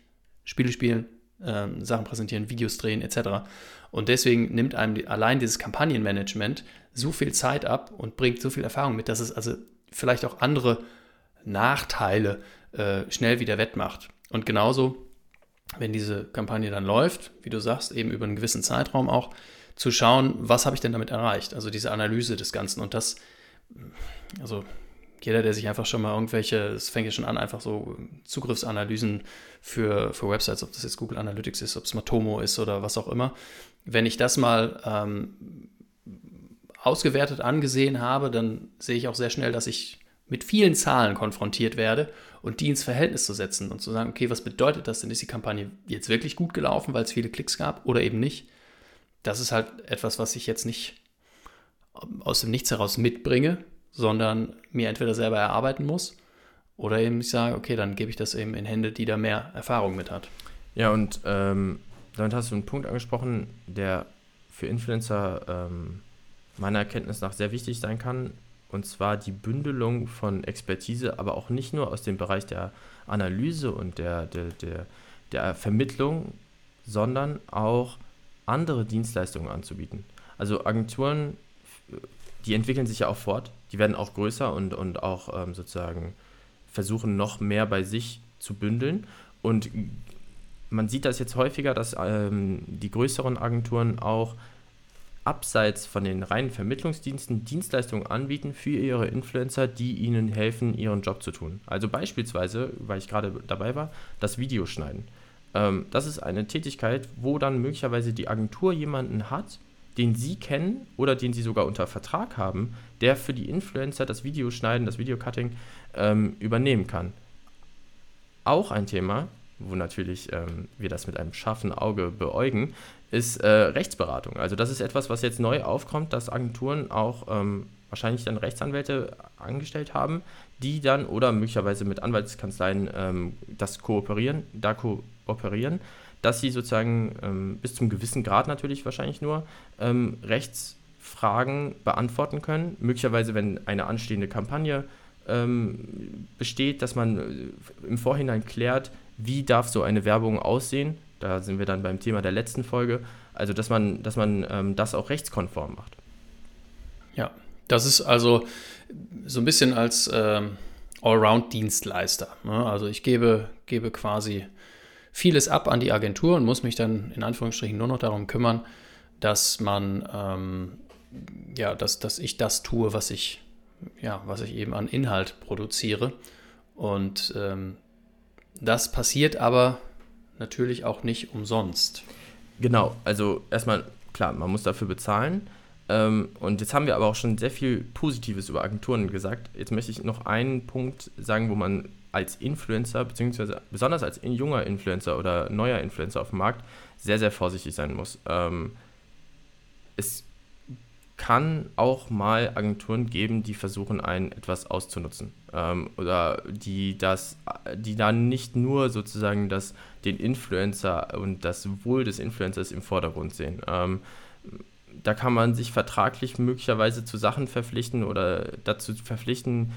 Spiele spielen, äh, Sachen präsentieren, Videos drehen et cetera. Und deswegen nimmt einem die, allein dieses Kampagnenmanagement so viel Zeit ab und bringt so viel Erfahrung mit, dass es also vielleicht auch andere Nachteile äh, schnell wieder wettmacht. Und genauso, wenn diese Kampagne dann läuft, wie du sagst, eben über einen gewissen Zeitraum auch, zu schauen, was habe ich denn damit erreicht? Also diese Analyse des Ganzen und das, also Jeder, der sich einfach schon mal irgendwelche, es fängt ja schon an, einfach so Zugriffsanalysen für, für Websites, ob das jetzt Google Analytics ist, ob es Matomo ist oder was auch immer. Wenn ich das mal ähm, ausgewertet angesehen habe, dann sehe ich auch sehr schnell, dass ich mit vielen Zahlen konfrontiert werde und die ins Verhältnis zu setzen und zu sagen, okay, was bedeutet das denn? Ist die Kampagne jetzt wirklich gut gelaufen, weil es viele Klicks gab oder eben nicht? Das ist halt etwas, was ich jetzt nicht aus dem Nichts heraus mitbringe, sondern mir entweder selber erarbeiten muss oder eben ich sage, okay, dann gebe ich das eben in Hände, die da mehr Erfahrung mit hat. Ja, und ähm, damit hast du einen Punkt angesprochen, der für Influencer ähm, meiner Erkenntnis nach sehr wichtig sein kann, und zwar die Bündelung von Expertise, aber auch nicht nur aus dem Bereich der Analyse und der, der, der, der Vermittlung, sondern auch andere Dienstleistungen anzubieten. Also Agenturen, die entwickeln sich ja auch fort, die werden auch größer und, und auch ähm, sozusagen versuchen, noch mehr bei sich zu bündeln. Und man sieht das jetzt häufiger, dass ähm, die größeren Agenturen auch abseits von den reinen Vermittlungsdiensten Dienstleistungen anbieten für ihre Influencer, die ihnen helfen, ihren Job zu tun. Also beispielsweise, weil ich gerade dabei war, das Video schneiden. Ähm, das ist eine Tätigkeit, wo dann möglicherweise die Agentur jemanden hat, den sie kennen oder den sie sogar unter Vertrag haben, der für die Influencer das Video schneiden, das Video-Cutting ähm, übernehmen kann. Auch ein Thema, wo natürlich ähm, wir das mit einem scharfen Auge beäugen, ist äh, Rechtsberatung. Also das ist etwas, was jetzt neu aufkommt, dass Agenturen auch ähm, wahrscheinlich dann Rechtsanwälte angestellt haben, die dann oder möglicherweise mit Anwaltskanzleien ähm, das kooperieren, da kooperieren, dass sie sozusagen ähm, bis zum gewissen Grad natürlich wahrscheinlich nur ähm, Rechtsfragen beantworten können. Möglicherweise, wenn eine anstehende Kampagne ähm, besteht, dass man im Vorhinein klärt, wie darf so eine Werbung aussehen. Da sind wir dann beim Thema der letzten Folge. Also, dass man, dass man ähm, das auch rechtskonform macht. Ja, das ist also so ein bisschen als ähm, Allround-Dienstleister, ne? Also ich gebe, gebe quasi vieles ab an die Agentur und muss mich dann in Anführungsstrichen nur noch darum kümmern, dass man, ähm, ja, dass, dass ich das tue, was ich, ja, was ich eben an Inhalt produziere. Und ähm, das passiert aber natürlich auch nicht umsonst. Genau, also erstmal, klar, man muss dafür bezahlen. Ähm, und jetzt haben wir aber auch schon sehr viel Positives über Agenturen gesagt. Jetzt möchte ich noch einen Punkt sagen, wo man als Influencer, beziehungsweise besonders als junger Influencer oder neuer Influencer auf dem Markt, sehr, sehr vorsichtig sein muss. Ähm, es kann auch mal Agenturen geben, die versuchen, einen etwas auszunutzen. Ähm, oder die das, die dann nicht nur sozusagen das, den Influencer und das Wohl des Influencers im Vordergrund sehen. Ähm, Da kann man sich vertraglich möglicherweise zu Sachen verpflichten oder dazu verpflichten,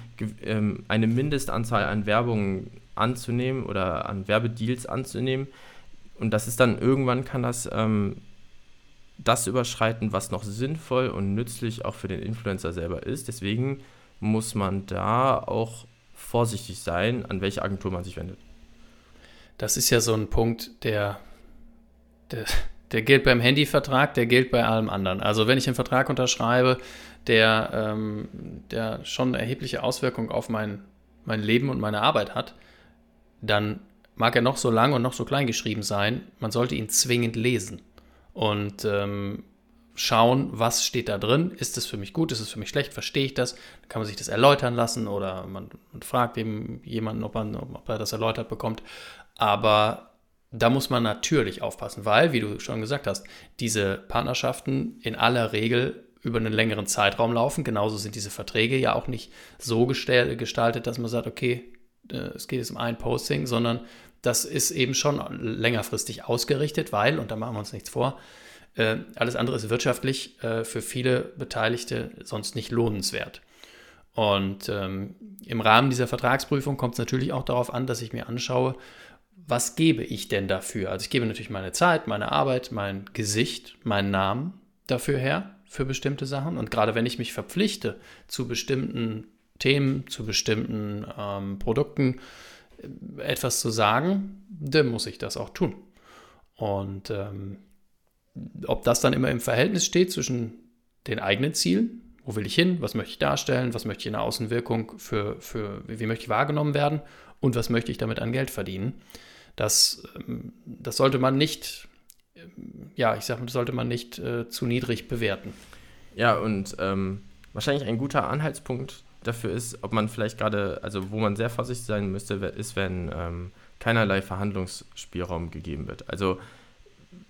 eine Mindestanzahl an Werbung anzunehmen oder an Werbedeals anzunehmen. Und das ist dann, irgendwann kann das ähm, das überschreiten, was noch sinnvoll und nützlich auch für den Influencer selber ist. Deswegen muss man da auch vorsichtig sein, an welche Agentur man sich wendet. Das ist ja so ein Punkt, der... der Der gilt beim Handyvertrag, der gilt bei allem anderen. Also wenn ich einen Vertrag unterschreibe, der, ähm, der schon eine erhebliche Auswirkung auf mein, mein Leben und meine Arbeit hat, dann mag er noch so lang und noch so klein geschrieben sein, man sollte ihn zwingend lesen und ähm, schauen, was steht da drin, ist es für mich gut, ist es für mich schlecht, verstehe ich das, dann kann man sich das erläutern lassen oder man, man fragt eben jemanden, ob, man, ob er das erläutert bekommt, aber da muss man natürlich aufpassen, weil, wie du schon gesagt hast, diese Partnerschaften in aller Regel über einen längeren Zeitraum laufen. Genauso sind diese Verträge ja auch nicht so gestaltet, dass man sagt, okay, es geht jetzt um ein Posting, sondern das ist eben schon längerfristig ausgerichtet, weil, und da machen wir uns nichts vor, alles andere ist wirtschaftlich für viele Beteiligte sonst nicht lohnenswert. Und im Rahmen dieser Vertragsprüfung kommt es natürlich auch darauf an, dass ich mir anschaue, was gebe ich denn dafür? Also ich gebe natürlich meine Zeit, meine Arbeit, mein Gesicht, meinen Namen dafür her, für bestimmte Sachen. Und gerade wenn ich mich verpflichte zu bestimmten Themen, zu bestimmten ähm, Produkten etwas zu sagen, dann muss ich das auch tun. Und ähm, ob das dann immer im Verhältnis steht zwischen den eigenen Zielen, wo will ich hin, was möchte ich darstellen, was möchte ich in der Außenwirkung, für, für wie möchte ich wahrgenommen werden und was möchte ich damit an Geld verdienen. Das, das sollte man nicht, ja, ich sag mal, das sollte man nicht äh, zu niedrig bewerten. Ja, und ähm, wahrscheinlich ein guter Anhaltspunkt dafür ist, ob man vielleicht gerade, also wo man sehr vorsichtig sein müsste, ist, wenn ähm, keinerlei Verhandlungsspielraum gegeben wird. Also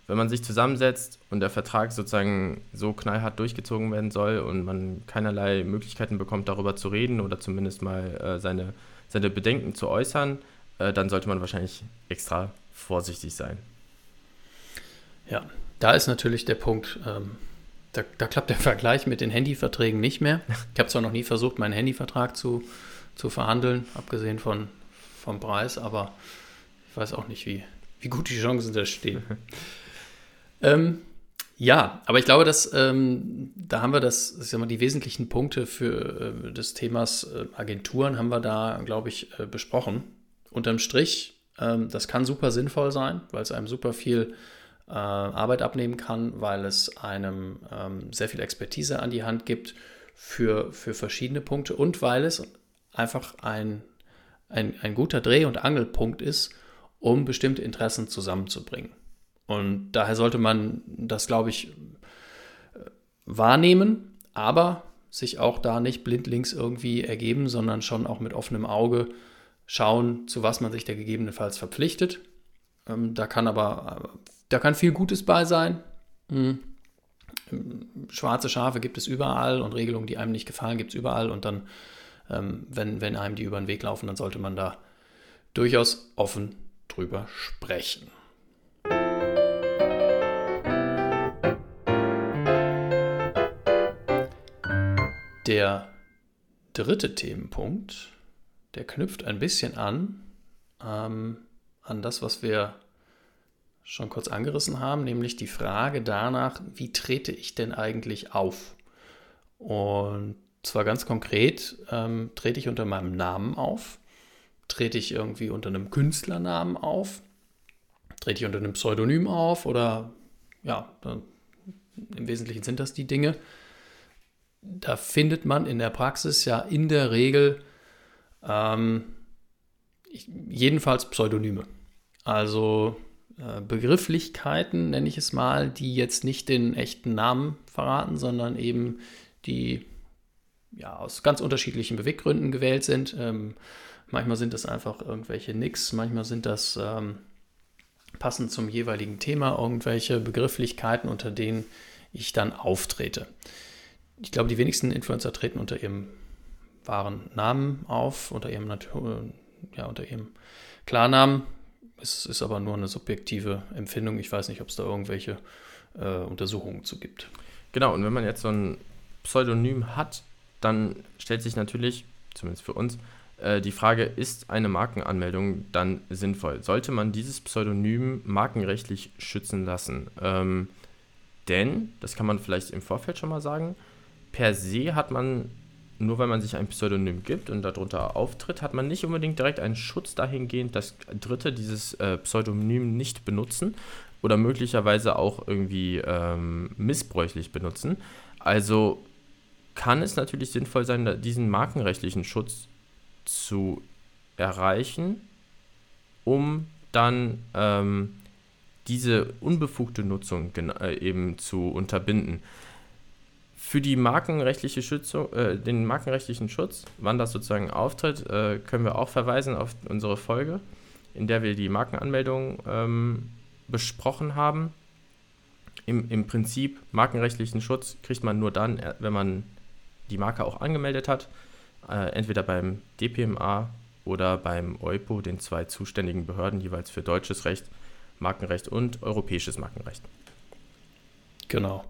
wenn man sich zusammensetzt und der Vertrag sozusagen so knallhart durchgezogen werden soll und man keinerlei Möglichkeiten bekommt, darüber zu reden oder zumindest mal äh, seine, seine Bedenken zu äußern, äh, dann sollte man wahrscheinlich extra vorsichtig sein. Ja, da ist natürlich der Punkt, ähm, da, da klappt der Vergleich mit den Handyverträgen nicht mehr. Ich habe zwar noch nie versucht, meinen Handyvertrag zu, zu verhandeln, abgesehen von, vom Preis, aber ich weiß auch nicht, wie, wie gut die Chancen da stehen. Ähm, ja, aber ich glaube, dass ähm, da haben wir das, ich sag mal, die wesentlichen Punkte für äh, des Themas äh, Agenturen haben wir da, glaube ich, äh, besprochen. Unterm Strich, ähm, das kann super sinnvoll sein, weil es einem super viel äh, Arbeit abnehmen kann, weil es einem ähm, sehr viel Expertise an die Hand gibt für, für verschiedene Punkte und weil es einfach ein, ein, ein guter Dreh- und Angelpunkt ist, um bestimmte Interessen zusammenzubringen. Und daher sollte man das, glaube ich, wahrnehmen, aber sich auch da nicht blindlings irgendwie ergeben, sondern schon auch mit offenem Auge schauen, zu was man sich da gegebenenfalls verpflichtet. Da kann aber, da kann viel Gutes bei sein. Schwarze Schafe gibt es überall und Regelungen, die einem nicht gefallen, gibt es überall. Und dann, wenn, wenn einem die über den Weg laufen, dann sollte man da durchaus offen drüber sprechen. Der dritte Themenpunkt, der knüpft ein bisschen an, ähm, an das, was wir schon kurz angerissen haben, nämlich die Frage danach, wie trete ich denn eigentlich auf? Und zwar ganz konkret, ähm, trete ich unter meinem Namen auf? Trete ich irgendwie unter einem Künstlernamen auf? Trete ich unter einem Pseudonym auf? Oder ja, dann, im Wesentlichen sind das die Dinge. Da findet man in der Praxis ja in der Regel ähm, jedenfalls Pseudonyme. Also äh, Begrifflichkeiten, nenne ich es mal, die jetzt nicht den echten Namen verraten, sondern eben die ja, aus ganz unterschiedlichen Beweggründen gewählt sind. Ähm, manchmal sind das einfach irgendwelche Nicks, manchmal sind das ähm, passend zum jeweiligen Thema irgendwelche Begrifflichkeiten, unter denen ich dann auftrete. Ich glaube, die wenigsten Influencer treten unter ihrem wahren Namen auf, unter ihrem, Natur- ja, unter ihrem Klarnamen. Es ist aber nur eine subjektive Empfindung. Ich weiß nicht, ob es da irgendwelche äh, Untersuchungen zu gibt. Genau, und wenn man jetzt so ein Pseudonym hat, dann stellt sich natürlich, zumindest für uns, äh, die Frage, ist eine Markenanmeldung dann sinnvoll? Sollte man dieses Pseudonym markenrechtlich schützen lassen? Ähm, denn, das kann man vielleicht im Vorfeld schon mal sagen, per se hat man, nur weil man sich ein Pseudonym gibt und darunter auftritt, hat man nicht unbedingt direkt einen Schutz dahingehend, dass Dritte dieses äh, Pseudonym nicht benutzen oder möglicherweise auch irgendwie ähm, missbräuchlich benutzen. Also kann es natürlich sinnvoll sein, diesen markenrechtlichen Schutz zu erreichen, um dann ähm, diese unbefugte Nutzung gena- äh, eben zu unterbinden. Für die markenrechtliche Schützung, äh, den markenrechtlichen Schutz, wann das sozusagen auftritt, äh, können wir auch verweisen auf unsere Folge, in der wir die Markenanmeldung ähm, besprochen haben. Im, Im Prinzip, markenrechtlichen Schutz kriegt man nur dann, wenn man die Marke auch angemeldet hat, äh, entweder beim D P M A oder beim EUIPO, den zwei zuständigen Behörden jeweils für deutsches Recht, Markenrecht und europäisches Markenrecht. Genau,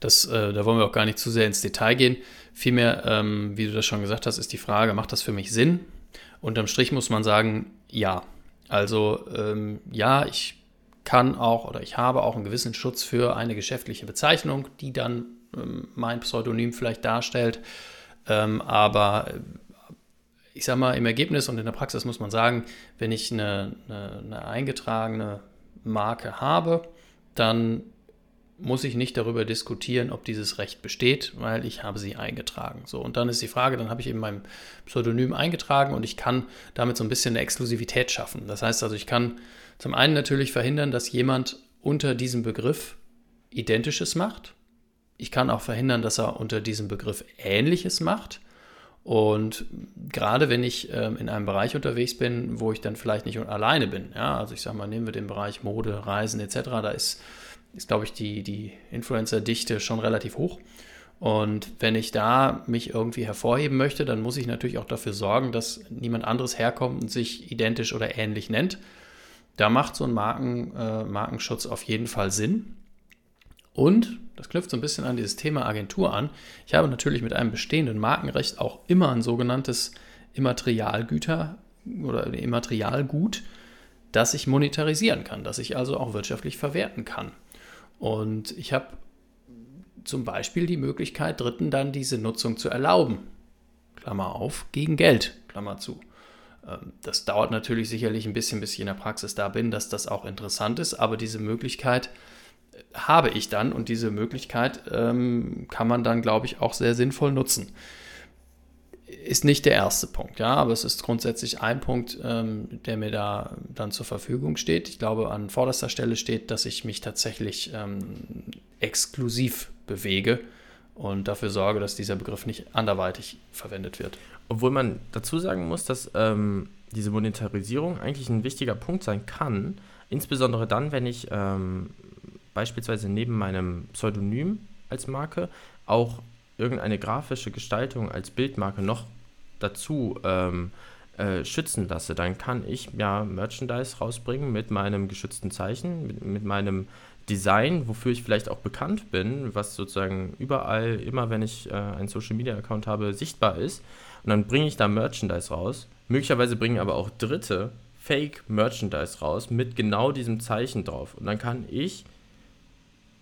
das, äh, da wollen wir auch gar nicht zu sehr ins Detail gehen. Vielmehr, ähm, wie du das schon gesagt hast, ist die Frage, macht das für mich Sinn? Unterm Strich muss man sagen, ja. Also ähm, ja, ich kann auch oder ich habe auch einen gewissen Schutz für eine geschäftliche Bezeichnung, die dann ähm, mein Pseudonym vielleicht darstellt. Ähm, aber äh, ich sag mal, im Ergebnis und in der Praxis muss man sagen, wenn ich eine, eine, eine eingetragene Marke habe, dann muss ich nicht darüber diskutieren, ob dieses Recht besteht, weil ich habe sie eingetragen. So, und dann ist die Frage, dann habe ich eben mein Pseudonym eingetragen und ich kann damit so ein bisschen eine Exklusivität schaffen. Das heißt also, ich kann zum einen natürlich verhindern, dass jemand unter diesem Begriff Identisches macht. Ich kann auch verhindern, dass er unter diesem Begriff Ähnliches macht. Und gerade wenn ich ähm, in einem Bereich unterwegs bin, wo ich dann vielleicht nicht alleine bin, ja, also ich sage mal, nehmen wir den Bereich Mode, Reisen et cetera, da ist, ist glaube ich, die, die Influencer-Dichte schon relativ hoch. Und wenn ich da mich irgendwie hervorheben möchte, dann muss ich natürlich auch dafür sorgen, dass niemand anderes herkommt und sich identisch oder ähnlich nennt. Da macht so ein Marken, äh, Markenschutz auf jeden Fall Sinn. Und das knüpft so ein bisschen an dieses Thema Agentur an. Ich habe natürlich mit einem bestehenden Markenrecht auch immer ein sogenanntes Immaterialgüter oder Immaterialgut, das ich monetarisieren kann, das ich also auch wirtschaftlich verwerten kann. Und ich habe zum Beispiel die Möglichkeit, Dritten dann diese Nutzung zu erlauben. Klammer auf, gegen Geld, Klammer zu. Das dauert natürlich sicherlich ein bisschen, bis ich in der Praxis da bin, dass das auch interessant ist, aber diese Möglichkeit habe ich dann und diese Möglichkeit ähm, kann man dann, glaube ich, auch sehr sinnvoll nutzen. Ist nicht der erste Punkt, ja, aber es ist grundsätzlich ein Punkt, ähm, der mir da dann zur Verfügung steht. Ich glaube, an vorderster Stelle steht, dass ich mich tatsächlich ähm, exklusiv bewege und dafür sorge, dass dieser Begriff nicht anderweitig verwendet wird. Obwohl man dazu sagen muss, dass ähm, diese Monetarisierung eigentlich ein wichtiger Punkt sein kann, insbesondere dann, wenn ich ähm beispielsweise neben meinem Pseudonym als Marke auch irgendeine grafische Gestaltung als Bildmarke noch dazu ähm, äh, schützen lasse, dann kann ich ja Merchandise rausbringen mit meinem geschützten Zeichen, mit, mit meinem Design, wofür ich vielleicht auch bekannt bin, was sozusagen überall, immer wenn ich äh, einen Social-Media-Account habe, sichtbar ist. Und dann bringe ich da Merchandise raus. Möglicherweise bringen aber auch Dritte Fake-Merchandise raus mit genau diesem Zeichen drauf. Und dann kann ich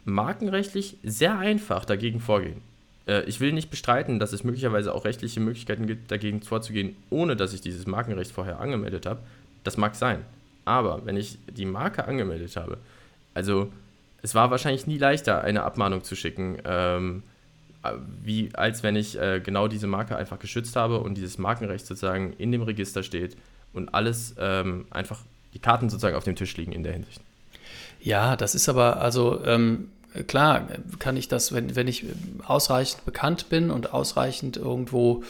markenrechtlich sehr einfach dagegen vorgehen. Äh, ich will nicht bestreiten, dass es möglicherweise auch rechtliche Möglichkeiten gibt, dagegen vorzugehen, ohne dass ich dieses Markenrecht vorher angemeldet habe. Das mag sein. Aber wenn ich die Marke angemeldet habe, also es war wahrscheinlich nie leichter, eine Abmahnung zu schicken, ähm, wie, als wenn ich äh, genau diese Marke einfach geschützt habe und dieses Markenrecht sozusagen in dem Register steht und alles ähm, einfach, die Karten sozusagen auf dem Tisch liegen in der Hinsicht. Ja, das ist aber, also ähm klar kann ich das, wenn, wenn ich ausreichend bekannt bin und ausreichend irgendwo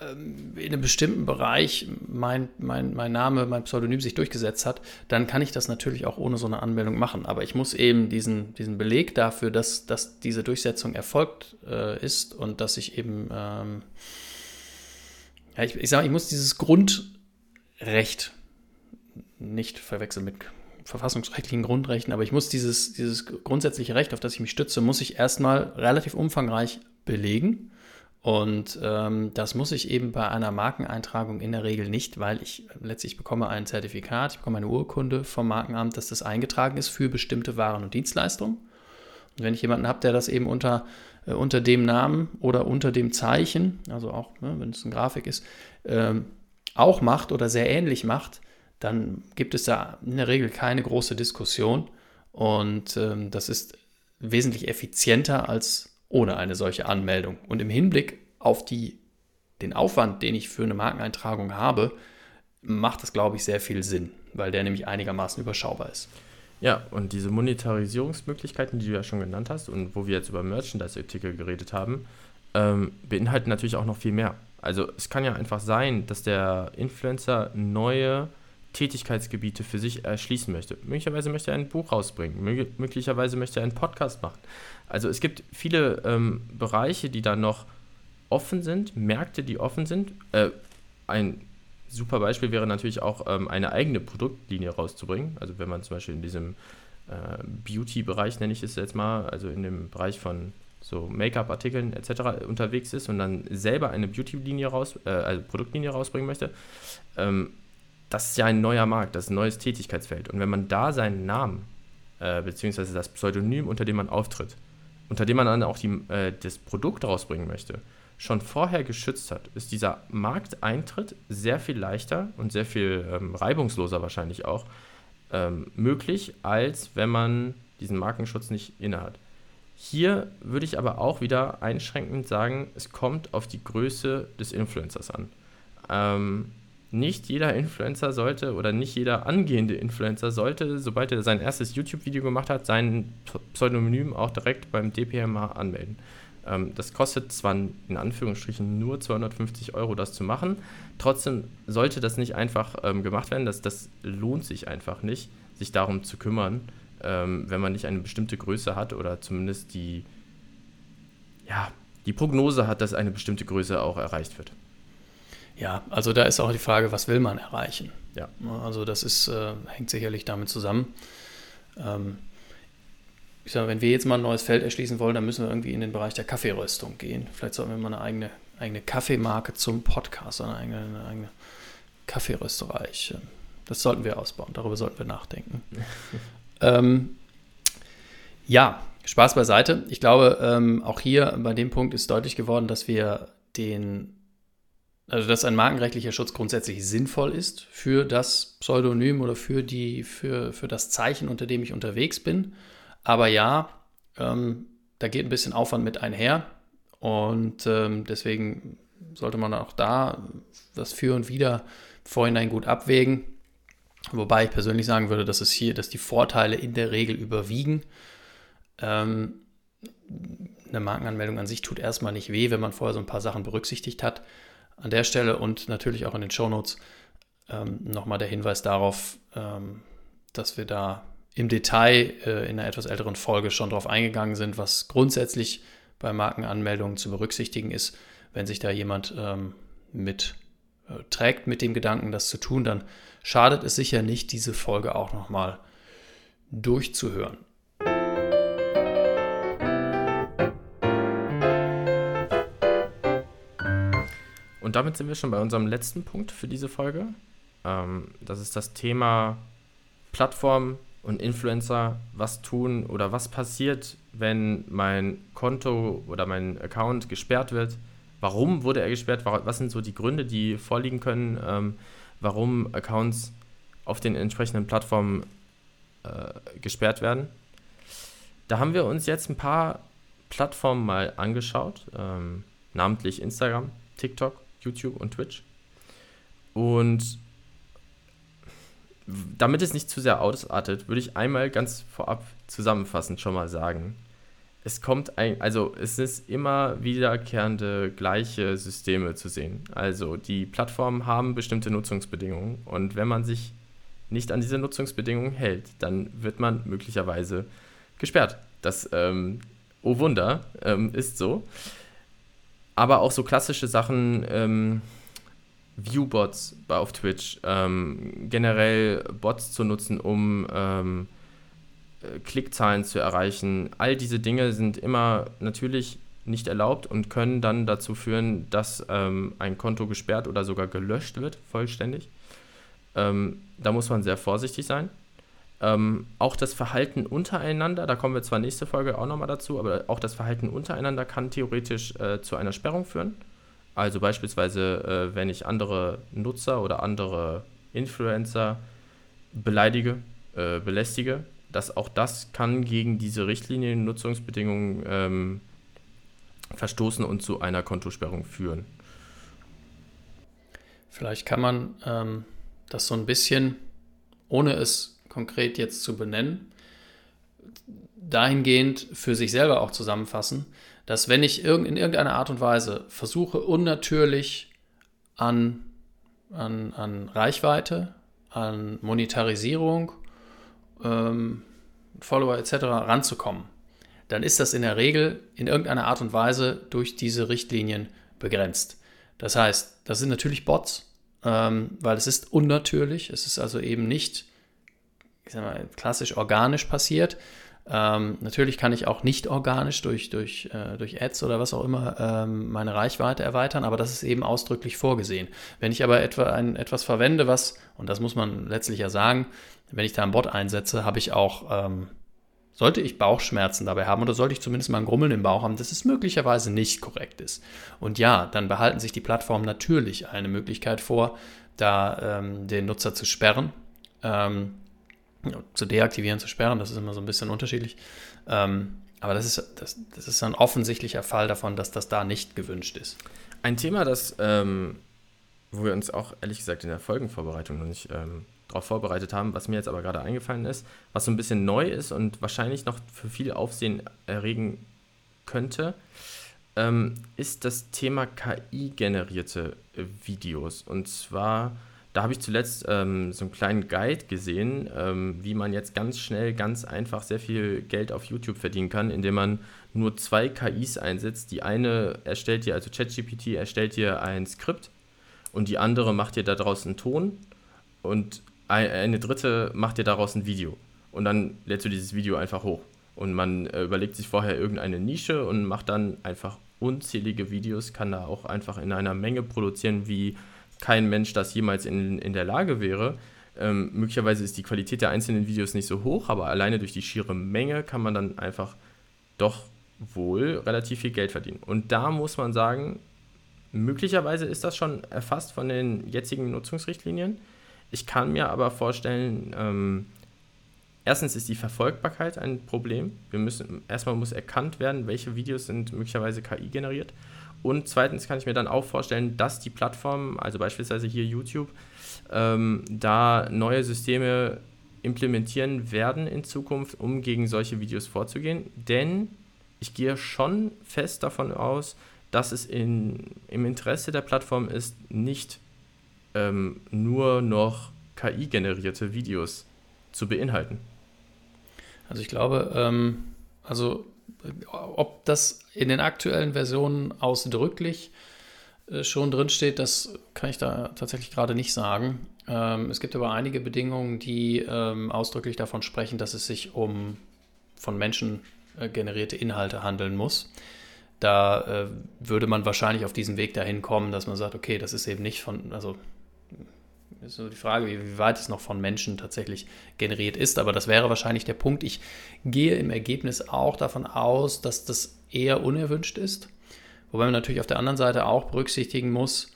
ähm, in einem bestimmten Bereich mein, mein, mein Name, mein Pseudonym sich durchgesetzt hat, dann kann ich das natürlich auch ohne so eine Anmeldung machen. Aber ich muss eben diesen, diesen Beleg dafür, dass, dass diese Durchsetzung erfolgt äh, ist und dass ich eben, ähm, ja, ich, ich sage, ich muss dieses Grundrecht nicht verwechseln mit verfassungsrechtlichen Grundrechten, aber ich muss dieses, dieses grundsätzliche Recht, auf das ich mich stütze, muss ich erstmal relativ umfangreich belegen und ähm, das muss ich eben bei einer Markeneintragung in der Regel nicht, weil ich letztlich bekomme ein Zertifikat, ich bekomme eine Urkunde vom Markenamt, dass das eingetragen ist für bestimmte Waren und Dienstleistungen. Und wenn ich jemanden habe, der das eben unter, äh, unter dem Namen oder unter dem Zeichen, also auch, ne, wenn es eine Grafik ist, ähm, auch macht oder sehr ähnlich macht, dann gibt es da in der Regel keine große Diskussion und ähm, das ist wesentlich effizienter als ohne eine solche Anmeldung. Und im Hinblick auf die, den Aufwand, den ich für eine Markeneintragung habe, macht das, glaube ich, sehr viel Sinn, weil der nämlich einigermaßen überschaubar ist. Ja, und diese Monetarisierungsmöglichkeiten, die du ja schon genannt hast und wo wir jetzt über Merchandise-Artikel geredet haben, ähm, beinhalten natürlich auch noch viel mehr. Also es kann ja einfach sein, dass der Influencer neue Tätigkeitsgebiete für sich erschließen möchte. Möglicherweise möchte er ein Buch rausbringen, möglicherweise möchte er einen Podcast machen. Also es gibt viele ähm, Bereiche, die da noch offen sind, Märkte, die offen sind. Äh, ein super Beispiel wäre natürlich auch, ähm, eine eigene Produktlinie rauszubringen. Also wenn man zum Beispiel in diesem äh, Beauty-Bereich, nenne ich es jetzt mal, also in dem Bereich von so Make-up-Artikeln et cetera unterwegs ist und dann selber eine Beauty-Linie raus, äh, also Produktlinie rausbringen möchte, ähm, das ist ja ein neuer Markt, das ist ein neues Tätigkeitsfeld. Und wenn man da seinen Namen, äh, beziehungsweise das Pseudonym, unter dem man auftritt, unter dem man dann auch die, äh, das Produkt rausbringen möchte, schon vorher geschützt hat, ist dieser Markteintritt sehr viel leichter und sehr viel ähm, reibungsloser wahrscheinlich auch ähm, möglich, als wenn man diesen Markenschutz nicht innehat. Hier würde ich aber auch wieder einschränkend sagen, es kommt auf die Größe des Influencers an. Ähm, nicht jeder Influencer sollte oder nicht jeder angehende Influencer sollte, sobald er sein erstes YouTube-Video gemacht hat, sein Pseudonym auch direkt beim D P M A anmelden. Ähm, das kostet zwar in Anführungsstrichen nur zweihundertfünfzig Euro, das zu machen, trotzdem sollte das nicht einfach ähm, gemacht werden, das, das lohnt sich einfach nicht, sich darum zu kümmern, ähm, wenn man nicht eine bestimmte Größe hat oder zumindest die, ja, die Prognose hat, dass eine bestimmte Größe auch erreicht wird. Ja, also da ist auch die Frage, was will man erreichen? Ja. Also das ist, äh, hängt sicherlich damit zusammen. Ähm, ich sage, wenn wir jetzt mal ein neues Feld erschließen wollen, dann müssen wir irgendwie in den Bereich der Kaffeeröstung gehen. Vielleicht sollten wir mal eine eigene, eigene Kaffeemarke zum Podcast, eine eigene, eine eigene Kaffeerösterreich. Das sollten wir ausbauen, darüber sollten wir nachdenken. ähm, ja, Spaß beiseite. Ich glaube, ähm, auch hier bei dem Punkt ist deutlich geworden, dass wir den... Also, dass ein markenrechtlicher Schutz grundsätzlich sinnvoll ist für das Pseudonym oder für, die, für, für das Zeichen, unter dem ich unterwegs bin. Aber ja, ähm, da geht ein bisschen Aufwand mit einher. Und ähm, deswegen sollte man auch da das Für und Wider im Vorhinein gut abwägen. Wobei ich persönlich sagen würde, dass es hier, dass die Vorteile in der Regel überwiegen. Ähm, eine Markenanmeldung an sich tut erstmal nicht weh, wenn man vorher so ein paar Sachen berücksichtigt hat. An der Stelle und natürlich auch in den Shownotes ähm, nochmal der Hinweis darauf, ähm, dass wir da im Detail äh, in einer etwas älteren Folge schon drauf eingegangen sind, was grundsätzlich bei Markenanmeldungen zu berücksichtigen ist. Wenn sich da jemand ähm, mit äh, trägt mit dem Gedanken, das zu tun, dann schadet es sicher nicht, diese Folge auch nochmal durchzuhören. Und damit sind wir schon bei unserem letzten Punkt für diese Folge. Ähm, das ist das Thema Plattform und Influencer. Was tun oder was passiert, wenn mein Konto oder mein Account gesperrt wird? Warum wurde er gesperrt? Was sind so die Gründe, die vorliegen können, ähm, warum Accounts auf den entsprechenden Plattformen äh, gesperrt werden? Da haben wir uns jetzt ein paar Plattformen mal angeschaut, ähm, namentlich Instagram, TikTok, YouTube und Twitch. Und damit es nicht zu sehr ausartet, würde ich einmal ganz vorab zusammenfassend schon mal sagen, es kommt ein, also es ist immer wiederkehrende gleiche Systeme zu sehen. Also die Plattformen haben bestimmte Nutzungsbedingungen und wenn man sich nicht an diese Nutzungsbedingungen hält, dann wird man möglicherweise gesperrt. Das, ähm, oh Wunder, ähm, ist so. Aber auch so klassische Sachen, ähm, Viewbots auf Twitch, ähm, generell Bots zu nutzen, um ähm, Klickzahlen zu erreichen. All diese Dinge sind immer natürlich nicht erlaubt und können dann dazu führen, dass ähm, ein Konto gesperrt oder sogar gelöscht wird, vollständig. Ähm, da muss man sehr vorsichtig sein. Ähm, auch das Verhalten untereinander, da kommen wir zwar nächste Folge auch nochmal dazu, aber auch das Verhalten untereinander kann theoretisch äh, zu einer Sperrung führen. Also beispielsweise, äh, wenn ich andere Nutzer oder andere Influencer beleidige, äh, belästige, dass auch das kann gegen diese Richtlinien, Nutzungsbedingungen ähm, verstoßen und zu einer Kontosperrung führen. Vielleicht kann man ähm, das so ein bisschen, ohne es konkret jetzt zu benennen, dahingehend für sich selber auch zusammenfassen, dass wenn ich irg- in irgendeiner Art und Weise versuche, unnatürlich an, an, an Reichweite, an Monetarisierung, ähm, Follower et cetera ranzukommen, dann ist das in der Regel in irgendeiner Art und Weise durch diese Richtlinien begrenzt. Das heißt, das sind natürlich Bots, ähm, weil es ist unnatürlich, es ist also eben nicht ich sag mal, klassisch organisch passiert. Ähm, natürlich kann ich auch nicht organisch durch, durch, äh, durch Ads oder was auch immer ähm, meine Reichweite erweitern, aber das ist eben ausdrücklich vorgesehen. Wenn ich aber etwa ein, etwas verwende, was, und das muss man letztlich ja sagen, wenn ich da einen Bot einsetze, habe ich auch, ähm, sollte ich Bauchschmerzen dabei haben oder sollte ich zumindest mal ein Grummeln im Bauch haben, dass es möglicherweise nicht korrekt ist. Und ja, dann behalten sich die Plattformen natürlich eine Möglichkeit vor, da ähm, den Nutzer zu sperren. Ähm, zu deaktivieren, zu sperren, das ist immer so ein bisschen unterschiedlich. Ähm, aber das ist, das, das ist ein offensichtlicher Fall davon, dass das da nicht gewünscht ist. Ein Thema, das, ähm, wo wir uns auch ehrlich gesagt in der Folgenvorbereitung noch nicht ähm, darauf vorbereitet haben, was mir jetzt aber gerade eingefallen ist, was so ein bisschen neu ist und wahrscheinlich noch für viel Aufsehen erregen könnte, ähm, ist das Thema K I-generierte äh, Videos. Und zwar, da habe ich zuletzt ähm, so einen kleinen Guide gesehen, ähm, wie man jetzt ganz schnell, ganz einfach sehr viel Geld auf YouTube verdienen kann, indem man nur zwei K Is einsetzt. Die eine erstellt dir, also ChatGPT erstellt dir ein Skript und die andere macht dir daraus einen Ton und eine dritte macht dir daraus ein Video und dann lädst du dieses Video einfach hoch und man äh, überlegt sich vorher irgendeine Nische und macht dann einfach unzählige Videos, kann da auch einfach in einer Menge produzieren, wie kein Mensch das jemals in, in der Lage wäre. Ähm, möglicherweise ist die Qualität der einzelnen Videos nicht so hoch, aber alleine durch die schiere Menge kann man dann einfach doch wohl relativ viel Geld verdienen. Und da muss man sagen, möglicherweise ist das schon erfasst von den jetzigen Nutzungsrichtlinien. Ich kann mir aber vorstellen, ähm, erstens ist die Verfolgbarkeit ein Problem. Wir müssen, erstmal muss erkannt werden, welche Videos sind möglicherweise K I generiert. Und zweitens kann ich mir dann auch vorstellen, dass die Plattformen, also beispielsweise hier YouTube, ähm, da neue Systeme implementieren werden in Zukunft, um gegen solche Videos vorzugehen. Denn ich gehe schon fest davon aus, dass es in, im Interesse der Plattform ist, nicht Ähm, nur noch K I-generierte Videos zu beinhalten. Also ich glaube, ähm, also ob das in den aktuellen Versionen ausdrücklich äh, schon drinsteht, das kann ich da tatsächlich gerade nicht sagen. Ähm, es gibt aber einige Bedingungen, die ähm, ausdrücklich davon sprechen, dass es sich um von Menschen äh, generierte Inhalte handeln muss. Da äh, würde man wahrscheinlich auf diesen Weg dahin kommen, dass man sagt, okay, das ist eben nicht von, also ist so die Frage, wie weit es noch von Menschen tatsächlich generiert ist, aber das wäre wahrscheinlich der Punkt. Ich gehe im Ergebnis auch davon aus, dass das eher unerwünscht ist, wobei man natürlich auf der anderen Seite auch berücksichtigen muss,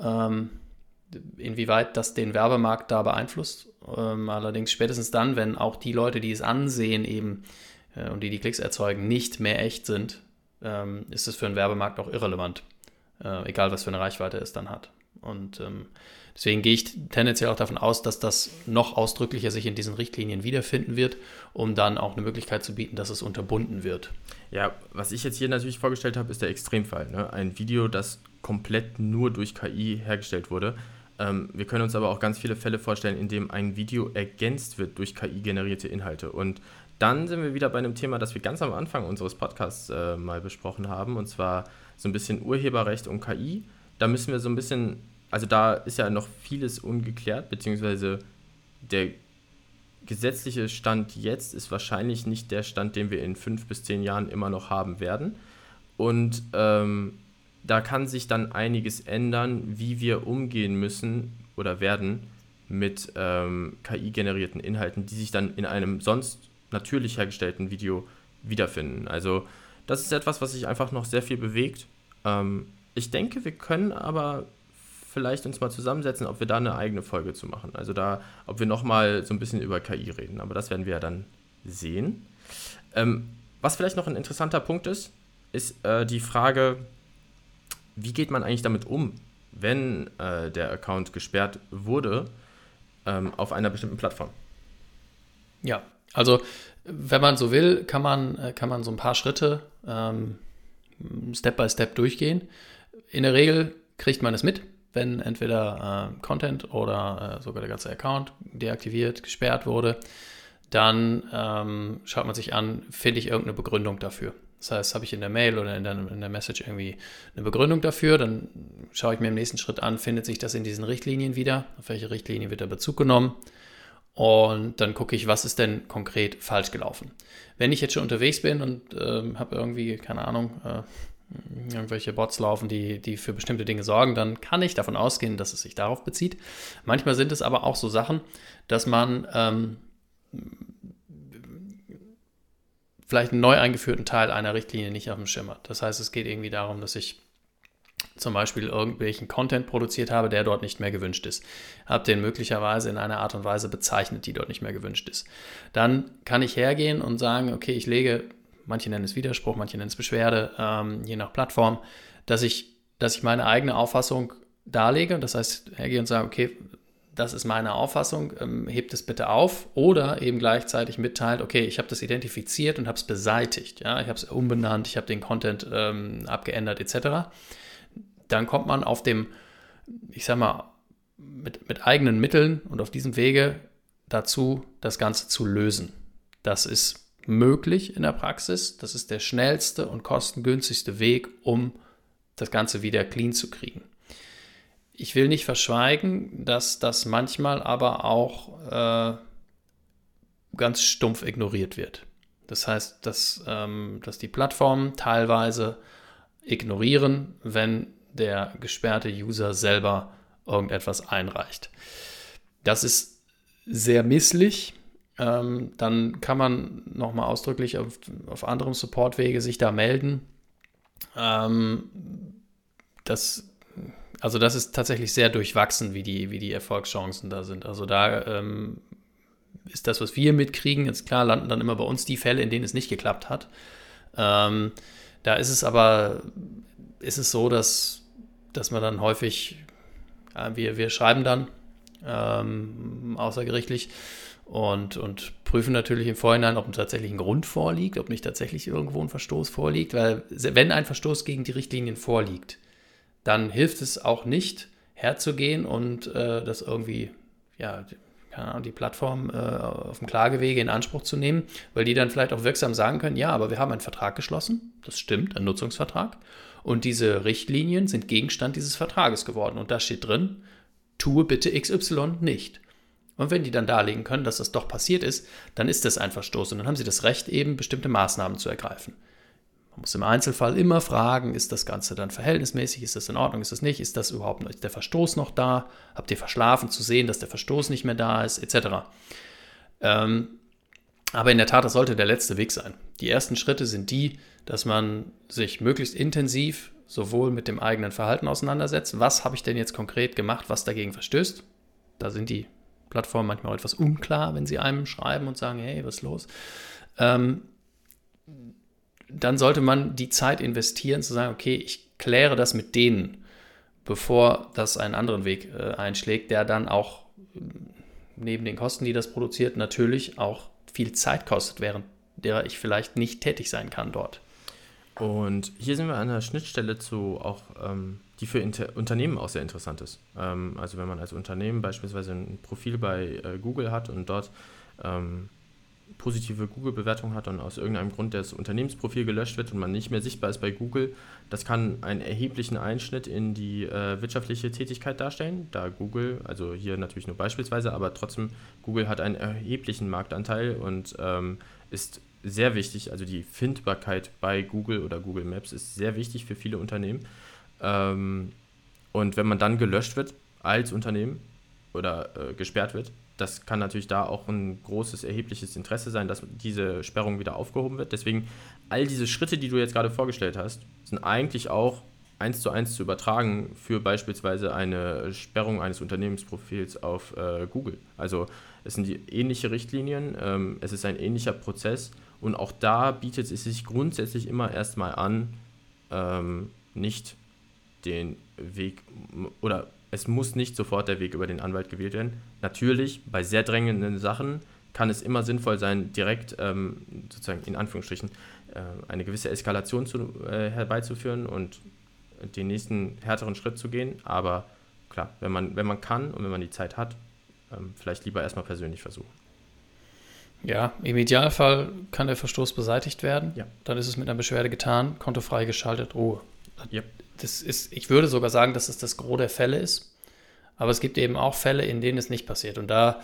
ähm, inwieweit das den Werbemarkt da beeinflusst. Ähm, allerdings spätestens dann, wenn auch die Leute, die es ansehen eben äh, und die die Klicks erzeugen, nicht mehr echt sind, ähm, ist es für einen Werbemarkt auch irrelevant, äh, egal was für eine Reichweite es dann hat. Und ähm, deswegen gehe ich tendenziell auch davon aus, dass das noch ausdrücklicher sich in diesen Richtlinien wiederfinden wird, um dann auch eine Möglichkeit zu bieten, dass es unterbunden wird. Ja, was ich jetzt hier natürlich vorgestellt habe, ist der Extremfall, ne? Ein Video, das komplett nur durch K I hergestellt wurde. Ähm, wir können uns aber auch ganz viele Fälle vorstellen, in denen ein Video ergänzt wird durch K I-generierte Inhalte. Und dann sind wir wieder bei einem Thema, das wir ganz am Anfang unseres Podcasts äh, mal besprochen haben, und zwar so ein bisschen Urheberrecht und K I. Da müssen wir so ein bisschen, also da ist ja noch vieles ungeklärt, beziehungsweise der gesetzliche Stand jetzt ist wahrscheinlich nicht der Stand, den wir in fünf bis zehn Jahren immer noch haben werden. Und ähm, da kann sich dann einiges ändern, wie wir umgehen müssen oder werden mit ähm, K I-generierten Inhalten, die sich dann in einem sonst natürlich hergestellten Video wiederfinden. Also das ist etwas, was sich einfach noch sehr viel bewegt. Ähm, Ich denke, wir können aber vielleicht uns mal zusammensetzen, ob wir da eine eigene Folge zu machen. Also da, ob wir nochmal so ein bisschen über K I reden. Aber das werden wir ja dann sehen. Ähm, was vielleicht noch ein interessanter Punkt ist, ist äh, die Frage, wie geht man eigentlich damit um, wenn äh, der Account gesperrt wurde ähm, auf einer bestimmten Plattform? Ja, also wenn man so will, kann man, kann man so ein paar Schritte ähm, Step by Step durchgehen. In der Regel kriegt man es mit, wenn entweder äh, Content oder äh, sogar der ganze Account deaktiviert, gesperrt wurde, dann ähm, schaut man sich an, finde ich irgendeine Begründung dafür. Das heißt, habe ich in der Mail oder in der, in der Message irgendwie eine Begründung dafür, dann schaue ich mir im nächsten Schritt an, findet sich das in diesen Richtlinien wieder, auf welche Richtlinie wird da Bezug genommen. Und dann gucke ich, was ist denn konkret falsch gelaufen. Wenn ich jetzt schon unterwegs bin und äh, habe irgendwie, keine Ahnung, äh, irgendwelche Bots laufen, die, die für bestimmte Dinge sorgen, dann kann ich davon ausgehen, dass es sich darauf bezieht. Manchmal sind es aber auch so Sachen, dass man ähm, vielleicht einen neu eingeführten Teil einer Richtlinie nicht auf dem Schirm hat. Das heißt, es geht irgendwie darum, dass ich zum Beispiel irgendwelchen Content produziert habe, der dort nicht mehr gewünscht ist. Habe den möglicherweise in einer Art und Weise bezeichnet, die dort nicht mehr gewünscht ist. Dann kann ich hergehen und sagen, okay, ich lege, manche nennen es Widerspruch, manche nennen es Beschwerde, ähm, je nach Plattform, dass ich, dass ich meine eigene Auffassung darlege. Das heißt, hergehe und sage, okay, das ist meine Auffassung, ähm, hebt es bitte auf, oder eben gleichzeitig mitteilt, okay, ich habe das identifiziert und habe es beseitigt. Ja? Ich habe es umbenannt, ich habe den Content ähm, abgeändert et cetera. Dann kommt man auf dem, ich sag mal, mit, mit eigenen Mitteln und auf diesem Wege dazu, das Ganze zu lösen. Das ist möglich in der Praxis. Das ist der schnellste und kostengünstigste Weg, um das Ganze wieder clean zu kriegen. Ich will nicht verschweigen, dass das manchmal aber auch äh, ganz stumpf ignoriert wird. Das heißt, dass, ähm, dass die Plattformen teilweise ignorieren, wenn der gesperrte User selber irgendetwas einreicht. Das ist sehr misslich. Ähm, dann kann man nochmal ausdrücklich auf, auf anderem Supportwege sich da melden. Ähm, das, also das ist tatsächlich sehr durchwachsen, wie die, wie die Erfolgschancen da sind. Also da ähm, ist das, was wir mitkriegen, jetzt klar landen dann immer bei uns die Fälle, in denen es nicht geklappt hat. Ähm, da ist es aber ist es so, dass, dass man dann häufig, ja, wir, wir schreiben dann ähm, außergerichtlich und, und prüfen natürlich im Vorhinein, ob tatsächlich ein Grund vorliegt, ob nicht tatsächlich irgendwo ein Verstoß vorliegt, weil wenn ein Verstoß gegen die Richtlinien vorliegt, dann hilft es auch nicht, herzugehen und äh, das irgendwie, ja, ja, die Plattform äh, auf dem Klagewege in Anspruch zu nehmen, weil die dann vielleicht auch wirksam sagen können, ja, aber wir haben einen Vertrag geschlossen, das stimmt, einen Nutzungsvertrag, und diese Richtlinien sind Gegenstand dieses Vertrages geworden. Und da steht drin, tue bitte X Y nicht. Und wenn die dann darlegen können, dass das doch passiert ist, dann ist das ein Verstoß. Und dann haben sie das Recht, eben bestimmte Maßnahmen zu ergreifen. Man muss im Einzelfall immer fragen, ist das Ganze dann verhältnismäßig, ist das in Ordnung, ist das nicht, ist das überhaupt noch, ist der Verstoß noch da, habt ihr verschlafen zu sehen, dass der Verstoß nicht mehr da ist, et cetera. Ähm, aber in der Tat, das sollte der letzte Weg sein. Die ersten Schritte sind die, dass man sich möglichst intensiv sowohl mit dem eigenen Verhalten auseinandersetzt, was habe ich denn jetzt konkret gemacht, was dagegen verstößt. Da sind die Plattformen manchmal etwas unklar, wenn sie einem schreiben und sagen, hey, was ist los? Ähm, dann sollte man die Zeit investieren, zu sagen, okay, ich kläre das mit denen, bevor das einen anderen Weg äh, einschlägt, der dann auch neben den Kosten, die das produziert, natürlich auch viel Zeit kostet, während der ich vielleicht nicht tätig sein kann dort. Und hier sind wir an einer Schnittstelle zu auch, ähm, die für Inter- Unternehmen auch sehr interessant ist. Ähm, also wenn man als Unternehmen beispielsweise ein Profil bei äh, Google hat und dort ähm, positive Google-Bewertung hat und aus irgendeinem Grund das Unternehmensprofil gelöscht wird und man nicht mehr sichtbar ist bei Google, das kann einen erheblichen Einschnitt in die äh, wirtschaftliche Tätigkeit darstellen, da Google, also hier natürlich nur beispielsweise, aber trotzdem, Google hat einen erheblichen Marktanteil und ähm, ist sehr wichtig, also die Findbarkeit bei Google oder Google Maps ist sehr wichtig für viele Unternehmen. Ähm, und wenn man dann gelöscht wird als Unternehmen oder äh, gesperrt wird, das kann natürlich da auch ein großes, erhebliches Interesse sein, dass diese Sperrung wieder aufgehoben wird. Deswegen, all diese Schritte, die du jetzt gerade vorgestellt hast, sind eigentlich auch eins zu eins zu übertragen für beispielsweise eine Sperrung eines Unternehmensprofils auf äh, Google. Also es sind die ähnliche Richtlinien, ähm, es ist ein ähnlicher Prozess und auch da bietet es sich grundsätzlich immer erstmal an, ähm, nicht den Weg oder es muss nicht sofort der Weg über den Anwalt gewählt werden. Natürlich, bei sehr drängenden Sachen kann es immer sinnvoll sein, direkt ähm, sozusagen in Anführungsstrichen äh, eine gewisse Eskalation zu, äh, herbeizuführen und den nächsten härteren Schritt zu gehen. Aber klar, wenn man, wenn man kann und wenn man die Zeit hat, ähm, vielleicht lieber erstmal persönlich versuchen. Ja, im Idealfall kann der Verstoß beseitigt werden. Ja. Dann ist es mit einer Beschwerde getan, Konto freigeschaltet, Ruhe. Ja. Das ist, ich würde sogar sagen, dass es das Gros der Fälle ist, aber es gibt eben auch Fälle, in denen es nicht passiert und da,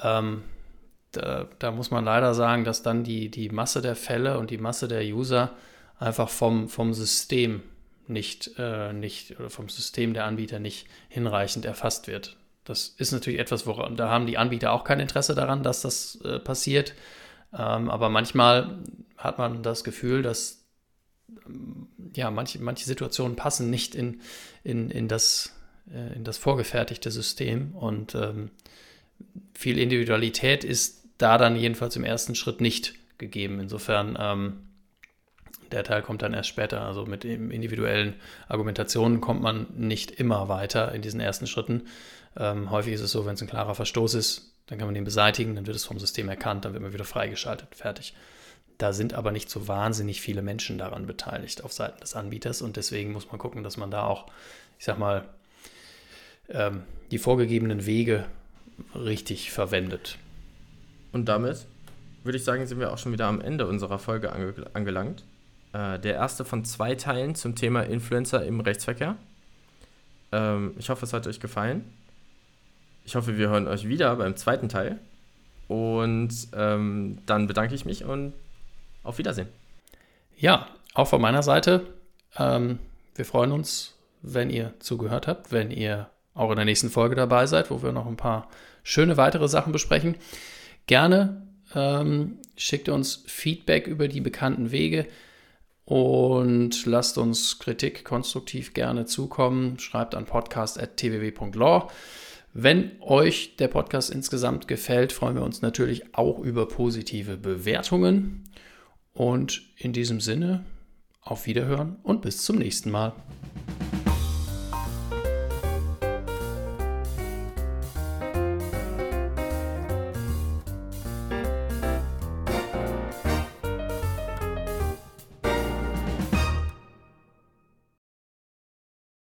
ähm, da, da muss man leider sagen, dass dann die, die Masse der Fälle und die Masse der User einfach vom, vom System nicht, äh, nicht oder vom System der Anbieter nicht hinreichend erfasst wird. Das ist natürlich etwas, woran, da haben die Anbieter auch kein Interesse daran, dass das äh, passiert, ähm, aber manchmal hat man das Gefühl, dass ja, manche, manche Situationen passen nicht in, in, in, das, äh, in das vorgefertigte System und ähm, viel Individualität ist da dann jedenfalls im ersten Schritt nicht gegeben. Insofern, ähm, der Teil kommt dann erst später. Also mit individuellen Argumentationen kommt man nicht immer weiter in diesen ersten Schritten. Ähm, häufig ist es so, wenn es ein klarer Verstoß ist, dann kann man den beseitigen, dann wird es vom System erkannt, dann wird man wieder freigeschaltet, fertig. Da sind aber nicht so wahnsinnig viele Menschen daran beteiligt auf Seiten des Anbieters und deswegen muss man gucken, dass man da auch, ich sag mal, ähm, die vorgegebenen Wege richtig verwendet. Und damit würde ich sagen, sind wir auch schon wieder am Ende unserer Folge ange- angelangt. Äh, der erste von zwei Teilen zum Thema Influencer im Rechtsverkehr. Ähm, ich hoffe, es hat euch gefallen. Ich hoffe, wir hören euch wieder beim zweiten Teil. Und ähm, dann bedanke ich mich und auf Wiedersehen. Ja, auch von meiner Seite. Ähm, wir freuen uns, wenn ihr zugehört habt, wenn ihr auch in der nächsten Folge dabei seid, wo wir noch ein paar schöne weitere Sachen besprechen. Gerne ähm, schickt uns Feedback über die bekannten Wege und lasst uns Kritik konstruktiv gerne zukommen. Schreibt an podcast at t w w punkt law. Wenn euch der Podcast insgesamt gefällt, freuen wir uns natürlich auch über positive Bewertungen. Und in diesem Sinne, auf Wiederhören und bis zum nächsten Mal.